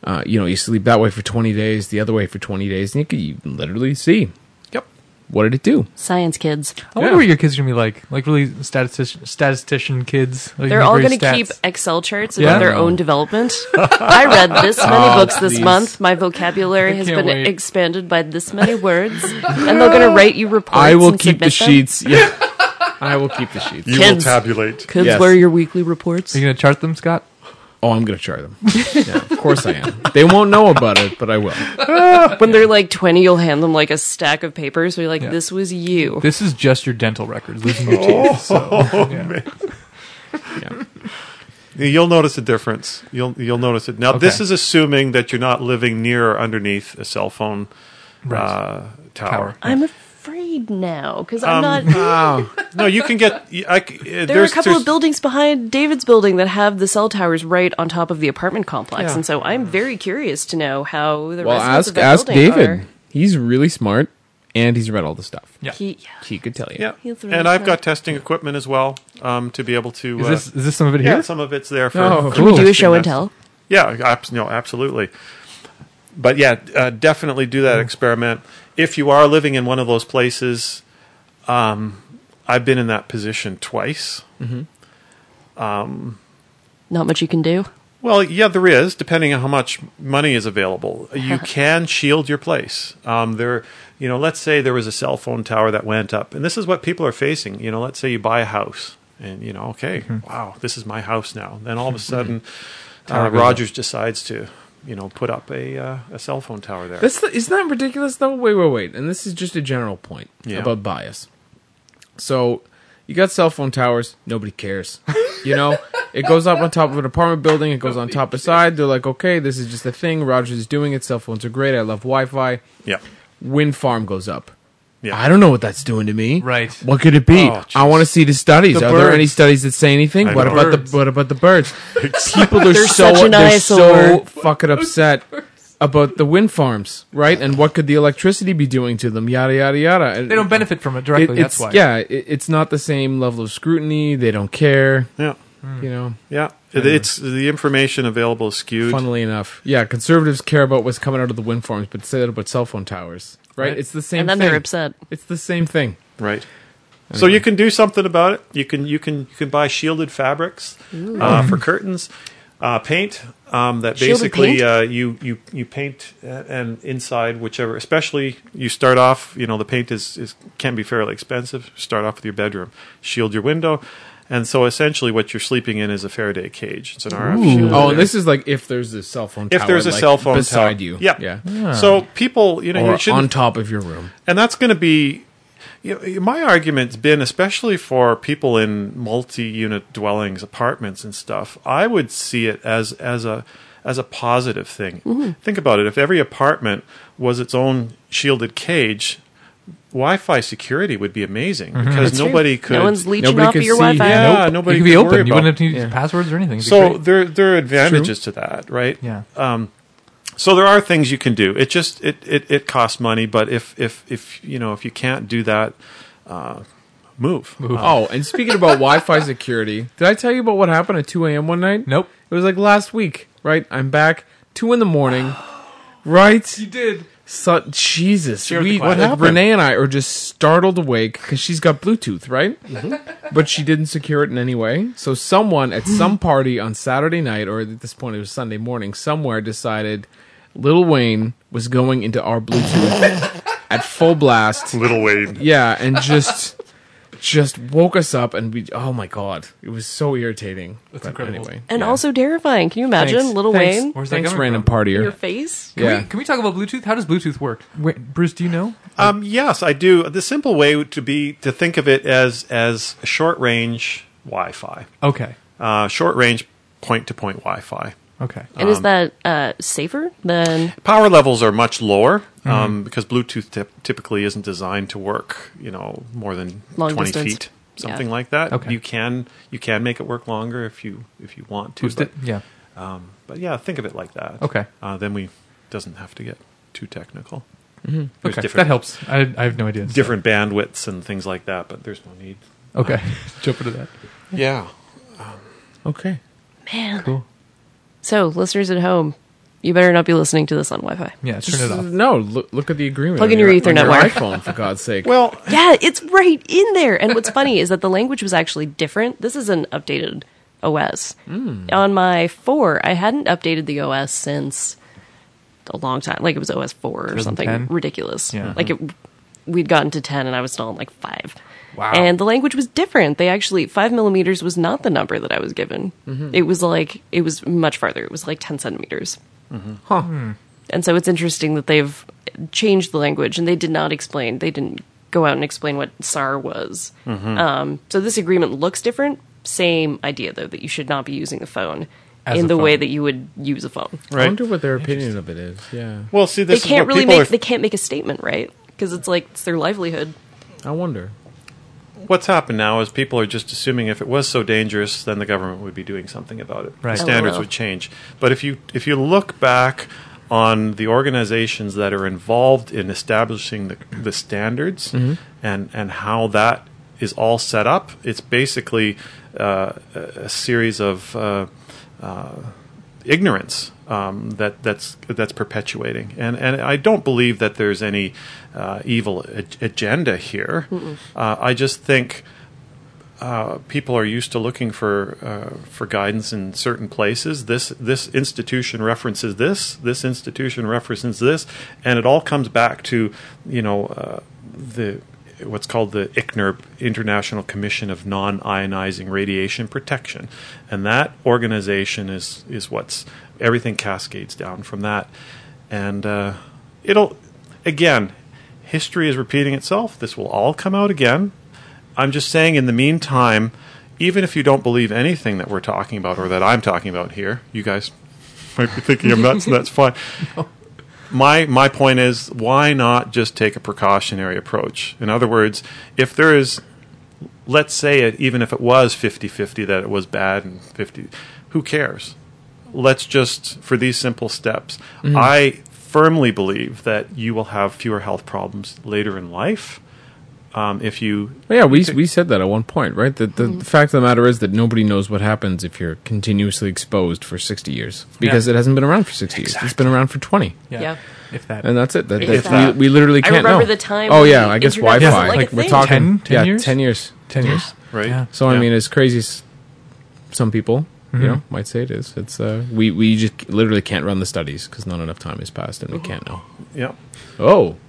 Uh, you know, you sleep that way for twenty days, the other way for twenty days, and you can literally see. Yep. what did it do? Science kids. I wonder yeah. what your kids are going to be like. Like really statistician, statistician kids. Like they're all going to keep Excel charts about yeah. their own development. I read this many oh, books this please. month. My vocabulary I has been wait. expanded by this many words. And they're going to write you reports. I will and keep the sheets. Them. Yeah. I will keep the sheets. You kids, will tabulate. Kids, yes. Where are your weekly reports? Are you going to chart them, Scott? Oh, I'm going to chart them. Yeah, of course I am. They won't know about it, but I will. When they're like twenty, you'll hand them like a stack of papers. So you're like, yeah. this was you. This is just your dental records. This is your teeth. So, yeah. man. Yeah. You'll notice a difference. You'll you'll notice it. Now, okay. this is assuming that you're not living near or underneath a cell phone right. uh, tower. tower. I'm a afraid now because I'm um, not. Wow. No, you can get. I, uh, there are a couple of buildings behind David's building that have the cell towers right on top of the apartment complex, yeah. and so I'm very curious to know how the well, residents ask, of that ask building David. Are. He's really smart, and he's read all the stuff. Yeah, he, yeah. he could tell you. Yeah, really and I've smart. got testing equipment as well um, to be able to. Is this, uh, is this some of it here? Yeah, some of it's there. For oh, cool. Can we do a show and tell? Yeah, ab- no, absolutely. But yeah, uh, definitely do that mm. experiment. If you are living in one of those places, um, I've been in that position twice. Mm-hmm. Um, Not much you can do? Well, yeah, there is, depending on how much money is available. You can shield your place. Um, there, you know, let's say there was a cell phone tower that went up, and this is what people are facing. You know, let's say you buy a house, and you know, okay, mm-hmm. wow, this is my house now. Then all of a sudden, uh, Rogers decides to. You know, put up a uh, a cell phone tower there. That's the, isn't that ridiculous, though? Wait, wait, wait. And this is just a general point yeah. about bias. So you got cell phone towers. Nobody cares. You know, it goes up on top of an apartment building. It goes on top of side. They're like, okay, this is just a thing. Rogers is doing it. Cell phones are great. I love Wi-Fi. Yeah. Wind farm goes up. Yeah. I don't know what that's doing to me. Right. What could it be? Oh, I want to see the studies. The Are birds. there any studies that say anything? I what know. about birds. the what about the birds? People are so they're nice so fucking upset about the wind farms, right? And what could the electricity be doing to them? Yada yada yada. They don't benefit from it directly. It, that's why. Yeah, it, it's not the same level of scrutiny. They don't care. Yeah. You know. Yeah. It, it's the information available is skewed. Funnily enough, yeah, conservatives care about what's coming out of the wind farms, but say that about cell phone towers. Right? It's the same thing. And then thing. they're upset. It's the same thing. Right. Anyway. So you can do something about it. You can you can you can buy shielded fabrics uh, for curtains, uh, paint um, that shielded basically paint? Uh, you you you paint and inside whichever. Especially you start off. You know the paint is, is can be fairly expensive. Start off with your bedroom. Shield your window. And so essentially what you're sleeping in is a Faraday cage. It's an R F shield. Oh, and this is like if there's a cell phone tower. If there's a like cell phone beside tower. Beside you. Yeah. yeah. yeah. So people, you know, or you should on top of your room. And that's going to be, you know, my argument's been, especially for people in multi-unit dwellings, apartments and stuff, I would see it as, as, a, as a positive thing. Ooh. Think about it. If every apartment was its own shielded cage, Wi-Fi security would be amazing mm-hmm. because That's nobody true. could. No one's leeching nobody off of your see, Wi-Fi. Yeah, nope. nobody. You could be open. You wouldn't have to use yeah. passwords or anything. It'd so there, there are advantages to that, right? Yeah. Um, so there are things you can do. It just it, it, it costs money, but if if if you know if you can't do that, uh, move. move. Um, oh, and speaking about Wi-Fi security, did I tell you about what happened at two a.m. one night? Nope. It was like last week, right? I'm back two in the morning, right? You did. So, Jesus, we, what happened? Renee and I are just startled awake because she's got Bluetooth, right? Mm-hmm. But she didn't secure it in any way. So someone at some party on Saturday night, or at this point it was Sunday morning, somewhere decided Lil Wayne was going into our Bluetooth at full blast. Lil Wayne. Yeah, and just just woke us up, and we, oh my God, it was so irritating. That's but incredible. Anyway, and yeah. also terrifying. Can you imagine, Thanks. Lil Thanks. Wayne? Where's that Thanks, random from? partier. Your face? Can, yeah. we, can we talk about Bluetooth? How does Bluetooth work? Wait, Bruce, do you know? Um, yes, I do. The simple way to be to think of it as as short range Wi-Fi. Okay. Uh, short range point to point Wi-Fi. Okay. And um, is that uh, safer than? Power levels are much lower mm-hmm. um, because Bluetooth t- typically isn't designed to work, you know, more than long twenty distance. feet, something yeah. like that. Okay. You can you can make it work longer if you if you want to. But, yeah. Um, but yeah, think of it like that. Okay. Uh, then we doesn't have to get too technical. Mm-hmm. Okay, that helps. I, I have no idea. Different so. bandwidths and things like that, but there's no need. Okay, um, jump into that. Yeah. Um, okay. Man. Cool. So, listeners at home, You better not be listening to this on Wi-Fi. Yeah, turn it off. No, look, look at the agreement. Plug in your, your Ethernet your wire. iPhone, for God's sake. Well, yeah, it's right in there. And what's funny is that the language was actually different. This is an updated O S. Mm. On my four, I hadn't updated the O S since a long time. Like, it was O S four or something ten? Ridiculous. Yeah. Like, it, we'd gotten to ten, and I was still on, like, five. Wow. And the language was different. They actually, five millimeters was not the number that I was given. Mm-hmm. It was, like, it was much farther. It was, like, ten centimeters. Mm-hmm. Huh. Mm. And so it's interesting that they've changed the language, and they did not explain. They didn't go out and explain what S A R was. Mm-hmm. Um, so this agreement looks different. Same idea, though, that you should not be using the phone As in the phone. way that you would use a phone. Right. I wonder what their opinion of it is. Yeah. Well, see, this they can't is what really make. Are... They can't make a statement, right? Because it's like it's their livelihood. I wonder. What's happened now is people are just assuming if it was so dangerous, then the government would be doing something about it. Right. The standards L O L would change. But if you if you look back on the organizations that are involved in establishing the, the standards mm-hmm. and, and how that is all set up, it's basically uh, a series of uh, uh, ignorance um, that that's that's perpetuating. And and I don't believe that there's any Uh, evil ag- agenda here. Uh, I just think uh, people are used to looking for uh, for guidance in certain places. This this institution references this. This institution references this, and it all comes back to you know uh, the what's called the I C N I R P, International Commission of Non-Ionizing Radiation Protection, and that organization is is what's everything cascades down from that, and uh, it'll again. History is repeating itself. This will all come out again. I'm just saying, in the meantime, even if you don't believe anything that we're talking about or that I'm talking about here, you guys might be thinking I'm nuts, and that's fine. No. My my point is, why not just take a precautionary approach? In other words, if there is, let's say, it, even if it was fifty-fifty that it was bad and fifty, who cares? Let's just, for these simple steps, mm-hmm. I... firmly believe that you will have fewer health problems later in life um, if you... Yeah, we we said that at one point, right? That the, mm-hmm. the fact of the matter is that nobody knows what happens if you're continuously exposed for sixty years because yeah. it hasn't been around for sixty exactly. years. It's been around for twenty. Yeah. yeah. If that. And that's it. That, that, that. We, we literally can't know. I remember know. the time... Oh, yeah, I guess Wi-Fi. Yeah. Like, like we're talking... ten, ten yeah, years? ten years. ten years. Yeah. Right. Yeah. So, yeah. I mean, as crazy as some people... Mm-hmm. You know, might say it is. It's uh, we we just literally can't run the studies because not enough time has passed and we can't know. Yeah. Oh.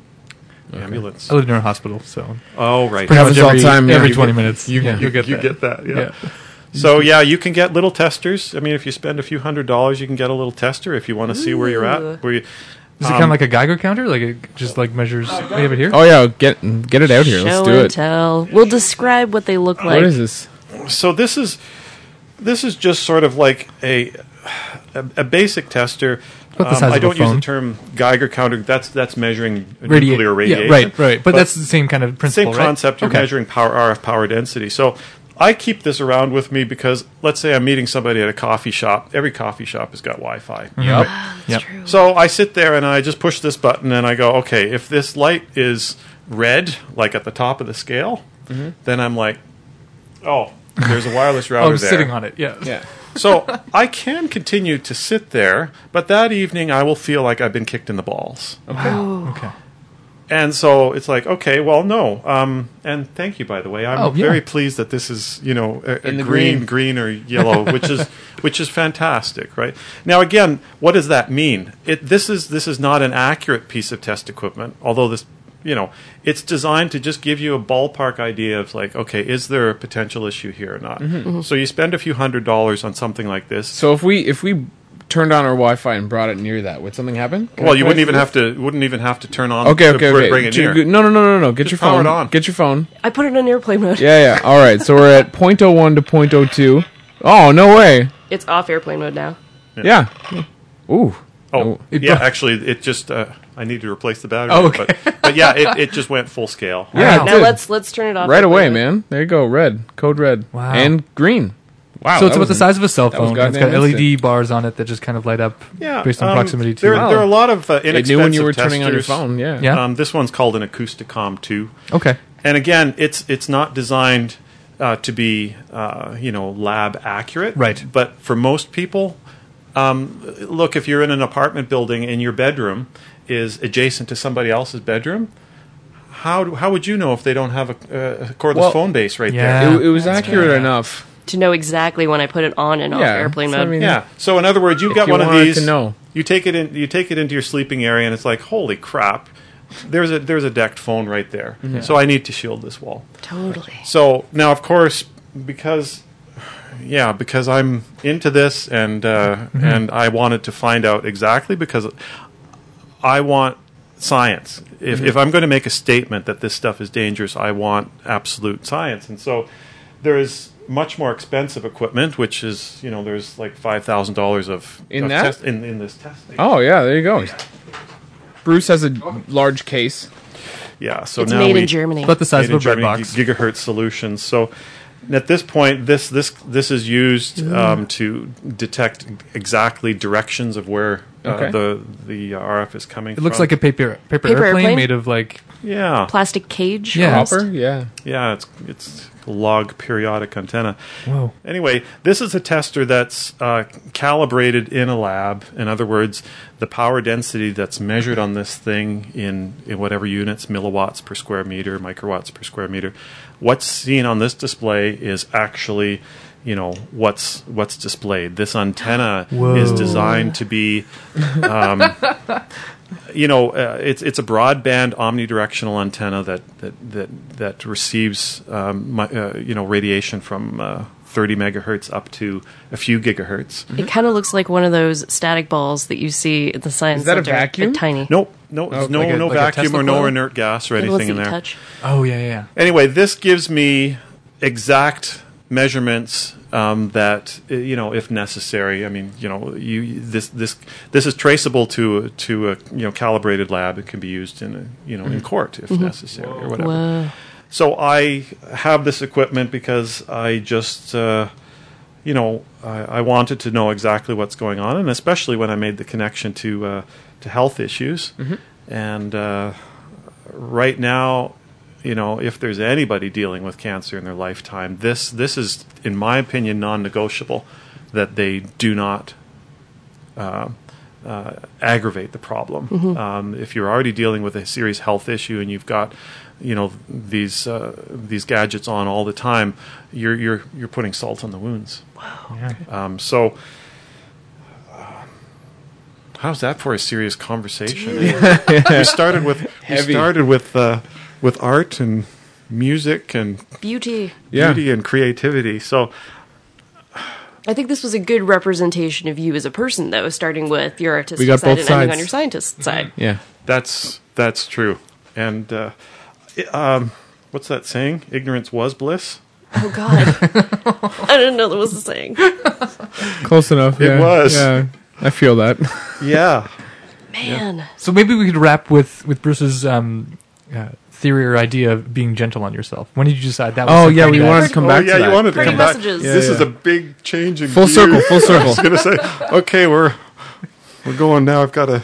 Okay. Ambulance. I live near a hospital, so. Oh right. Pretty much every, all time, every yeah. twenty minutes. You, yeah. you, you get you that. get that. Yeah. yeah. So yeah, you can get little testers. I mean, if you spend a few hundred dollars, you can get a little tester if you want to see where you're at. Where you, is um, it kind of like a Geiger counter? Like it just like measures. Oh, we have it here. Oh yeah, get get it out here. Show Let's do and it. Tell. We'll describe what they look like. What is this? So this is. This is just sort of like a a, a basic tester. Um, I don't use the term Geiger counter. That's that's measuring Radi- nuclear radiation. Yeah, right, right. But, but that's the same kind of principle, Same right? concept. You're okay. measuring power, R F power density. So I keep this around with me because, let's say I'm meeting somebody at a coffee shop. Every coffee shop has got Wi-Fi. Mm-hmm. Yep. Right? That's true. So I sit there and I just push this button and I go, okay, if this light is red, like at the top of the scale, mm-hmm. then I'm like, oh, there's a wireless router oh, I'm there. I'm sitting on it, yeah. yeah. So I can continue to sit there, but that evening I will feel like I've been kicked in the balls. Okay. Wow. Okay. And so it's like, okay, well, no. Um, and thank you, by the way. I'm oh, yeah. very pleased that this is, you know, a, a green, green, green or yellow, which is which is fantastic, right? Now, again, what does that mean? It this is this is not an accurate piece of test equipment, although this. You know, it's designed to just give you a ballpark idea of like, okay, is there a potential issue here or not? Mm-hmm. Mm-hmm. So you spend a few hundred dollars on something like this. So if we if we turned on our Wi-Fi and brought it near that, would something happen? Can well, I you wouldn't even have to wouldn't even have to turn on. Okay, okay, okay. Bring it near. No, no, no, no, no. Get just your phone. Power it on. Get your phone. I put it on airplane mode. Yeah, yeah. All right. So we're at zero point zero one to zero point zero two. Oh no way! It's off airplane mode now. Yeah. yeah. Ooh. Oh, it yeah, actually, it just, uh, I need to replace the battery. Oh, okay. but, but yeah, it, it just went full scale. Yeah, wow. Now good. let's let's turn it off. Right away, man. There you go, red, code red. Wow. And green. Wow. So it's about the size of a cell phone. It's got L E D bars on it that just kind of light up yeah, based on um, proximity to there, wow. there are a lot of uh, inexpensive testers. It knew when you were testers. turning on your phone, yeah. yeah. Um, this one's called an Acousticom two. Okay. And again, it's it's not designed uh, to be, uh, you know, lab accurate. Right. But for most people... Um, look, if you're in an apartment building and your bedroom is adjacent to somebody else's bedroom, how do, how would you know if they don't have a, a cordless well, phone base right yeah, there? It, it was That's accurate good. enough. To know exactly when I put it on and off yeah, airplane mode. I mean, yeah. So in other words, you've got you one of these. To know. You take it in. You take it into your sleeping area, and it's like, holy crap! There's a there's a decked phone right there. Mm-hmm. So I need to shield this wall. Totally. So now, of course, because yeah, because I'm into this, and uh, mm-hmm. and I wanted to find out exactly because I want science. If mm-hmm. if I'm going to make a statement that this stuff is dangerous, I want absolute science. And so there is much more expensive equipment, which is, you know, there's like five thousand dollars of in of that test, in in this testing. Oh yeah, there you go. Yeah. Bruce has a large case. Yeah, so it's now made we, in Germany, but the size of a bread box. Gigahertz Solutions. So at this point, this this this is used um, to detect exactly directions of where uh, okay. the the R F is coming. It from. It looks like a paper paper, paper airplane, airplane made of like yeah plastic cage. Yeah, copper. Yeah, yeah. It's it's. Log periodic antenna. Whoa. Anyway, this is a tester that's uh, calibrated in a lab. In other words, the power density that's measured on this thing in, in whatever units, milliwatts per square meter, microwatts per square meter. What's seen on this display is actually, you know, what's what's displayed. This antenna Whoa. is designed to be... Um, You know, uh, it's it's a broadband omnidirectional antenna that that that, that receives um, my, uh, you know radiation from uh, thirty megahertz up to a few gigahertz. It kind of looks like one of those static balls that you see at the science center. Is that a vacuum? Tiny. Nope. No, oh, no, like a, no like vacuum or no inert gas or anything in there. Touch. Oh yeah, yeah. Anyway, this gives me exact measurements. Um, that you know, if necessary, I mean, you know, you this this this is traceable to to a you know calibrated lab. It can be used in a, you know in court if mm-hmm. necessary Whoa. or whatever. Whoa. So I have this equipment because I just uh, you know I, I wanted to know exactly what's going on, and especially when I made the connection to uh, to health issues. Mm-hmm. And uh, right now. You know, if there's anybody dealing with cancer in their lifetime, this this is, in my opinion, non-negotiable, that they do not uh, uh, aggravate the problem. Mm-hmm. Um, if you're already dealing with a serious health issue and you've got, you know, these uh, these gadgets on all the time, you're you're you're putting salt on the wounds. Wow. Yeah. Um, so. How's that for a serious conversation? We started with Heavy. we started with uh, with art and music and beauty, yeah. beauty and creativity. So, I think this was a good representation of you as a person, though. Starting with your artistic side and sides. Ending on your scientist side. Yeah, that's that's true. And uh, it, um, what's that saying? Ignorance was bliss. Oh God, I didn't know that was a saying. Close enough. Yeah. It was. Yeah. I feel that. Yeah. Man. Yeah. So maybe we could wrap with, with Bruce's um, uh, theory or idea of being gentle on yourself. When did you decide that was Oh, yeah, we wanted to come back to that. Oh, yeah, you wanted to come back. This is a big change in gear. Full circle, full circle. I was going to say, okay, we're we're going now. I've got to...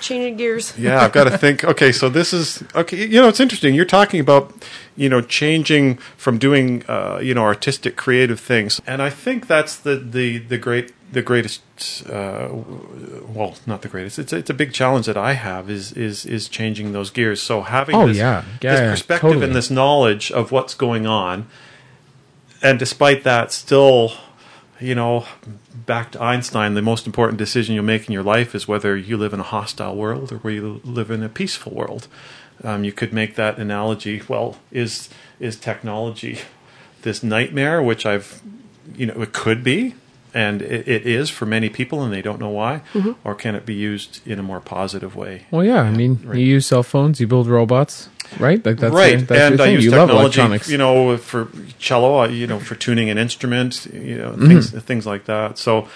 Changing gears. Yeah, I've got to think. Okay, so this is... okay. You know, it's interesting. You're talking about, you know, changing from doing, uh, you know, artistic, creative things. And I think that's the, the, the great... The greatest, uh, well, not the greatest. It's it's a big challenge that I have is is is changing those gears. So having oh, this, yeah. Yeah, this perspective totally. and this knowledge of what's going on, and despite that, still, you know, back to Einstein, the most important decision you'll make in your life is whether you live in a hostile world or whether you live in a peaceful world. Um, you could make that analogy. Well, is is technology this nightmare, which I've, you know, it could be. And it is for many people, and they don't know why. Mm-hmm. Or can it be used in a more positive way? Well, yeah. I mean, right. You use cell phones, you build robots, right? Like that's right. Your, that's and your I use you technology, you know, for cello, you know, for tuning an instrument, you know, mm-hmm. things things like that. So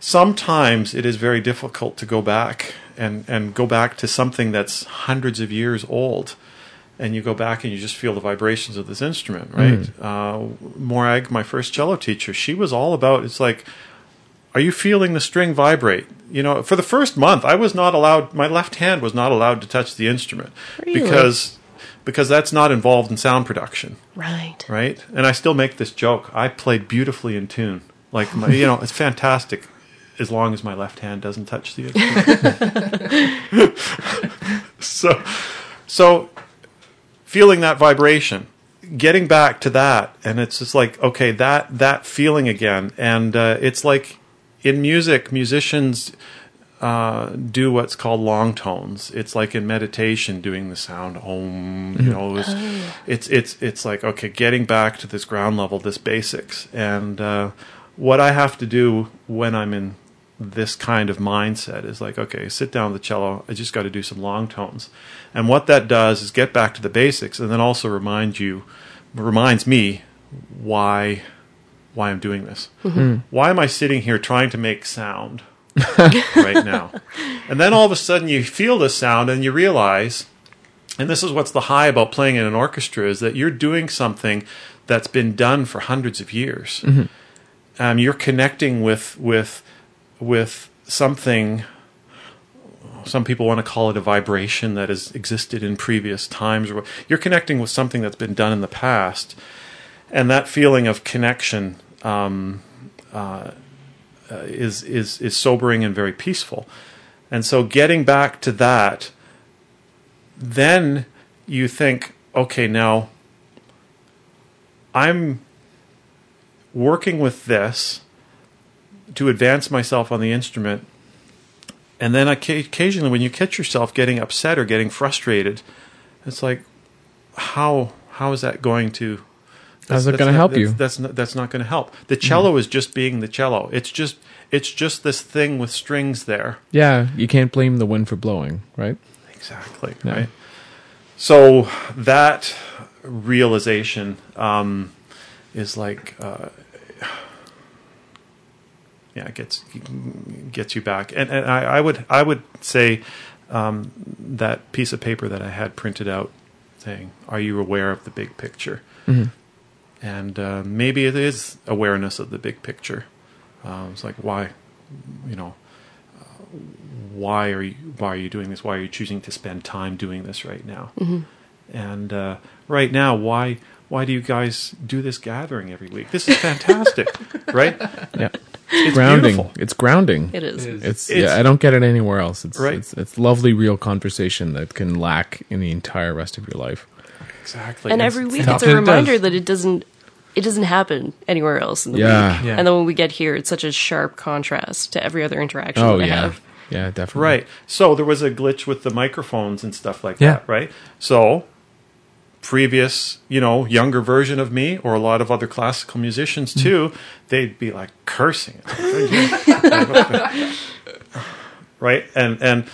sometimes it is very difficult to go back and, and go back to something that's hundreds of years old. And you go back and you just feel the vibrations of this instrument, right? Mm. Uh, Morag, my first cello teacher, she was all about, it's like, are you feeling the string vibrate? You know, for the first month, I was not allowed, my left hand was not allowed to touch the instrument. Really? Because because that's not involved in sound production. Right. Right? And I still make this joke. I played beautifully in tune. Like, my, you know, it's fantastic. as long as my left hand doesn't touch the instrument. so, so feeling that vibration, getting back to that, and it's just like, okay, that that feeling again. And uh, it's like in music, musicians uh, do what's called long tones. It's like in meditation, doing the sound om. You know, it's, oh, yeah. it's it's it's like, okay, getting back to this ground level, this basics, and. Uh, What I have to do when I'm in this kind of mindset is like, okay, sit down with the cello. I just got to do some long tones. And what that does is get back to the basics, and then also remind you, reminds me why why I'm doing this. Mm-hmm. Why am I sitting here trying to make sound right now? And then all of a sudden you feel the sound and you realize, and this is what's the high about playing in an orchestra, is that you're doing something that's been done for hundreds of years. Mm-hmm. Um, you're connecting with with with something. Some people want to call it a vibration that has existed in previous times. You're connecting with something that's been done in the past, and that feeling of connection um, uh, is is is sobering and very peaceful. And so, getting back to that, then you think, okay, now I'm working with this to advance myself on the instrument. And then occasionally when you catch yourself getting upset or getting frustrated, it's like, how how is that going to... How's it going to help you? That's, that's not, that's not going to help. The cello mm. is just being the cello. It's just it's just this thing with strings there. Yeah, you can't blame the wind for blowing, right? Exactly, no. Right? So that realization um, is like... Uh, yeah, it gets gets you back, and and I, I would I would say um, that piece of paper that I had printed out saying, "Are you aware of the big picture?" Mm-hmm. And uh, maybe it is awareness of the big picture. Uh, it's like, why, you know, uh, why are you why are you doing this? Why are you choosing to spend time doing this right now? Mm-hmm. And uh, right now, why why do you guys do this gathering every week? This is fantastic, right? Yeah. It's grounding. Beautiful. It's grounding. It is. It is. It's, it's, yeah, I don't get it anywhere else. It's, right. it's it's lovely, real conversation that can lack in the entire rest of your life. Exactly. And it's every week tough. It's a reminder it that it doesn't it doesn't happen anywhere else in the yeah. week. Yeah. And then when we get here, it's such a sharp contrast to every other interaction oh, that I yeah. have. Yeah, definitely. Right. So there was a glitch with the microphones and stuff like yeah. that, right? So previous, you know, younger version of me, or a lot of other classical musicians too, mm. they'd be like cursing, right? And and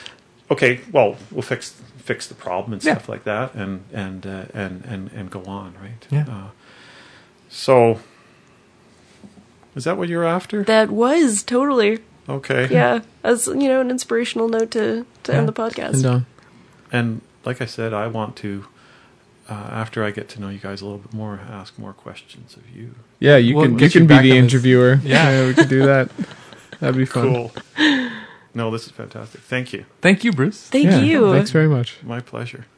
okay, well, we'll fix fix the problem and stuff yeah. like that, and and uh, and and and go on, right? Yeah. Uh, so, is that what you're after? That was totally okay. Yeah, as you know, an inspirational note to to yeah. end the podcast. And, uh, and like I said, I want to. Uh, after I get to know you guys a little bit more, ask more questions of you. Yeah, you we'll, can. You can be the interviewer. This. Yeah, yeah, we could do that. That'd be fun. Cool. No, this is fantastic. Thank you. Thank you, Bruce. Thank yeah, you. Thanks very much. My pleasure.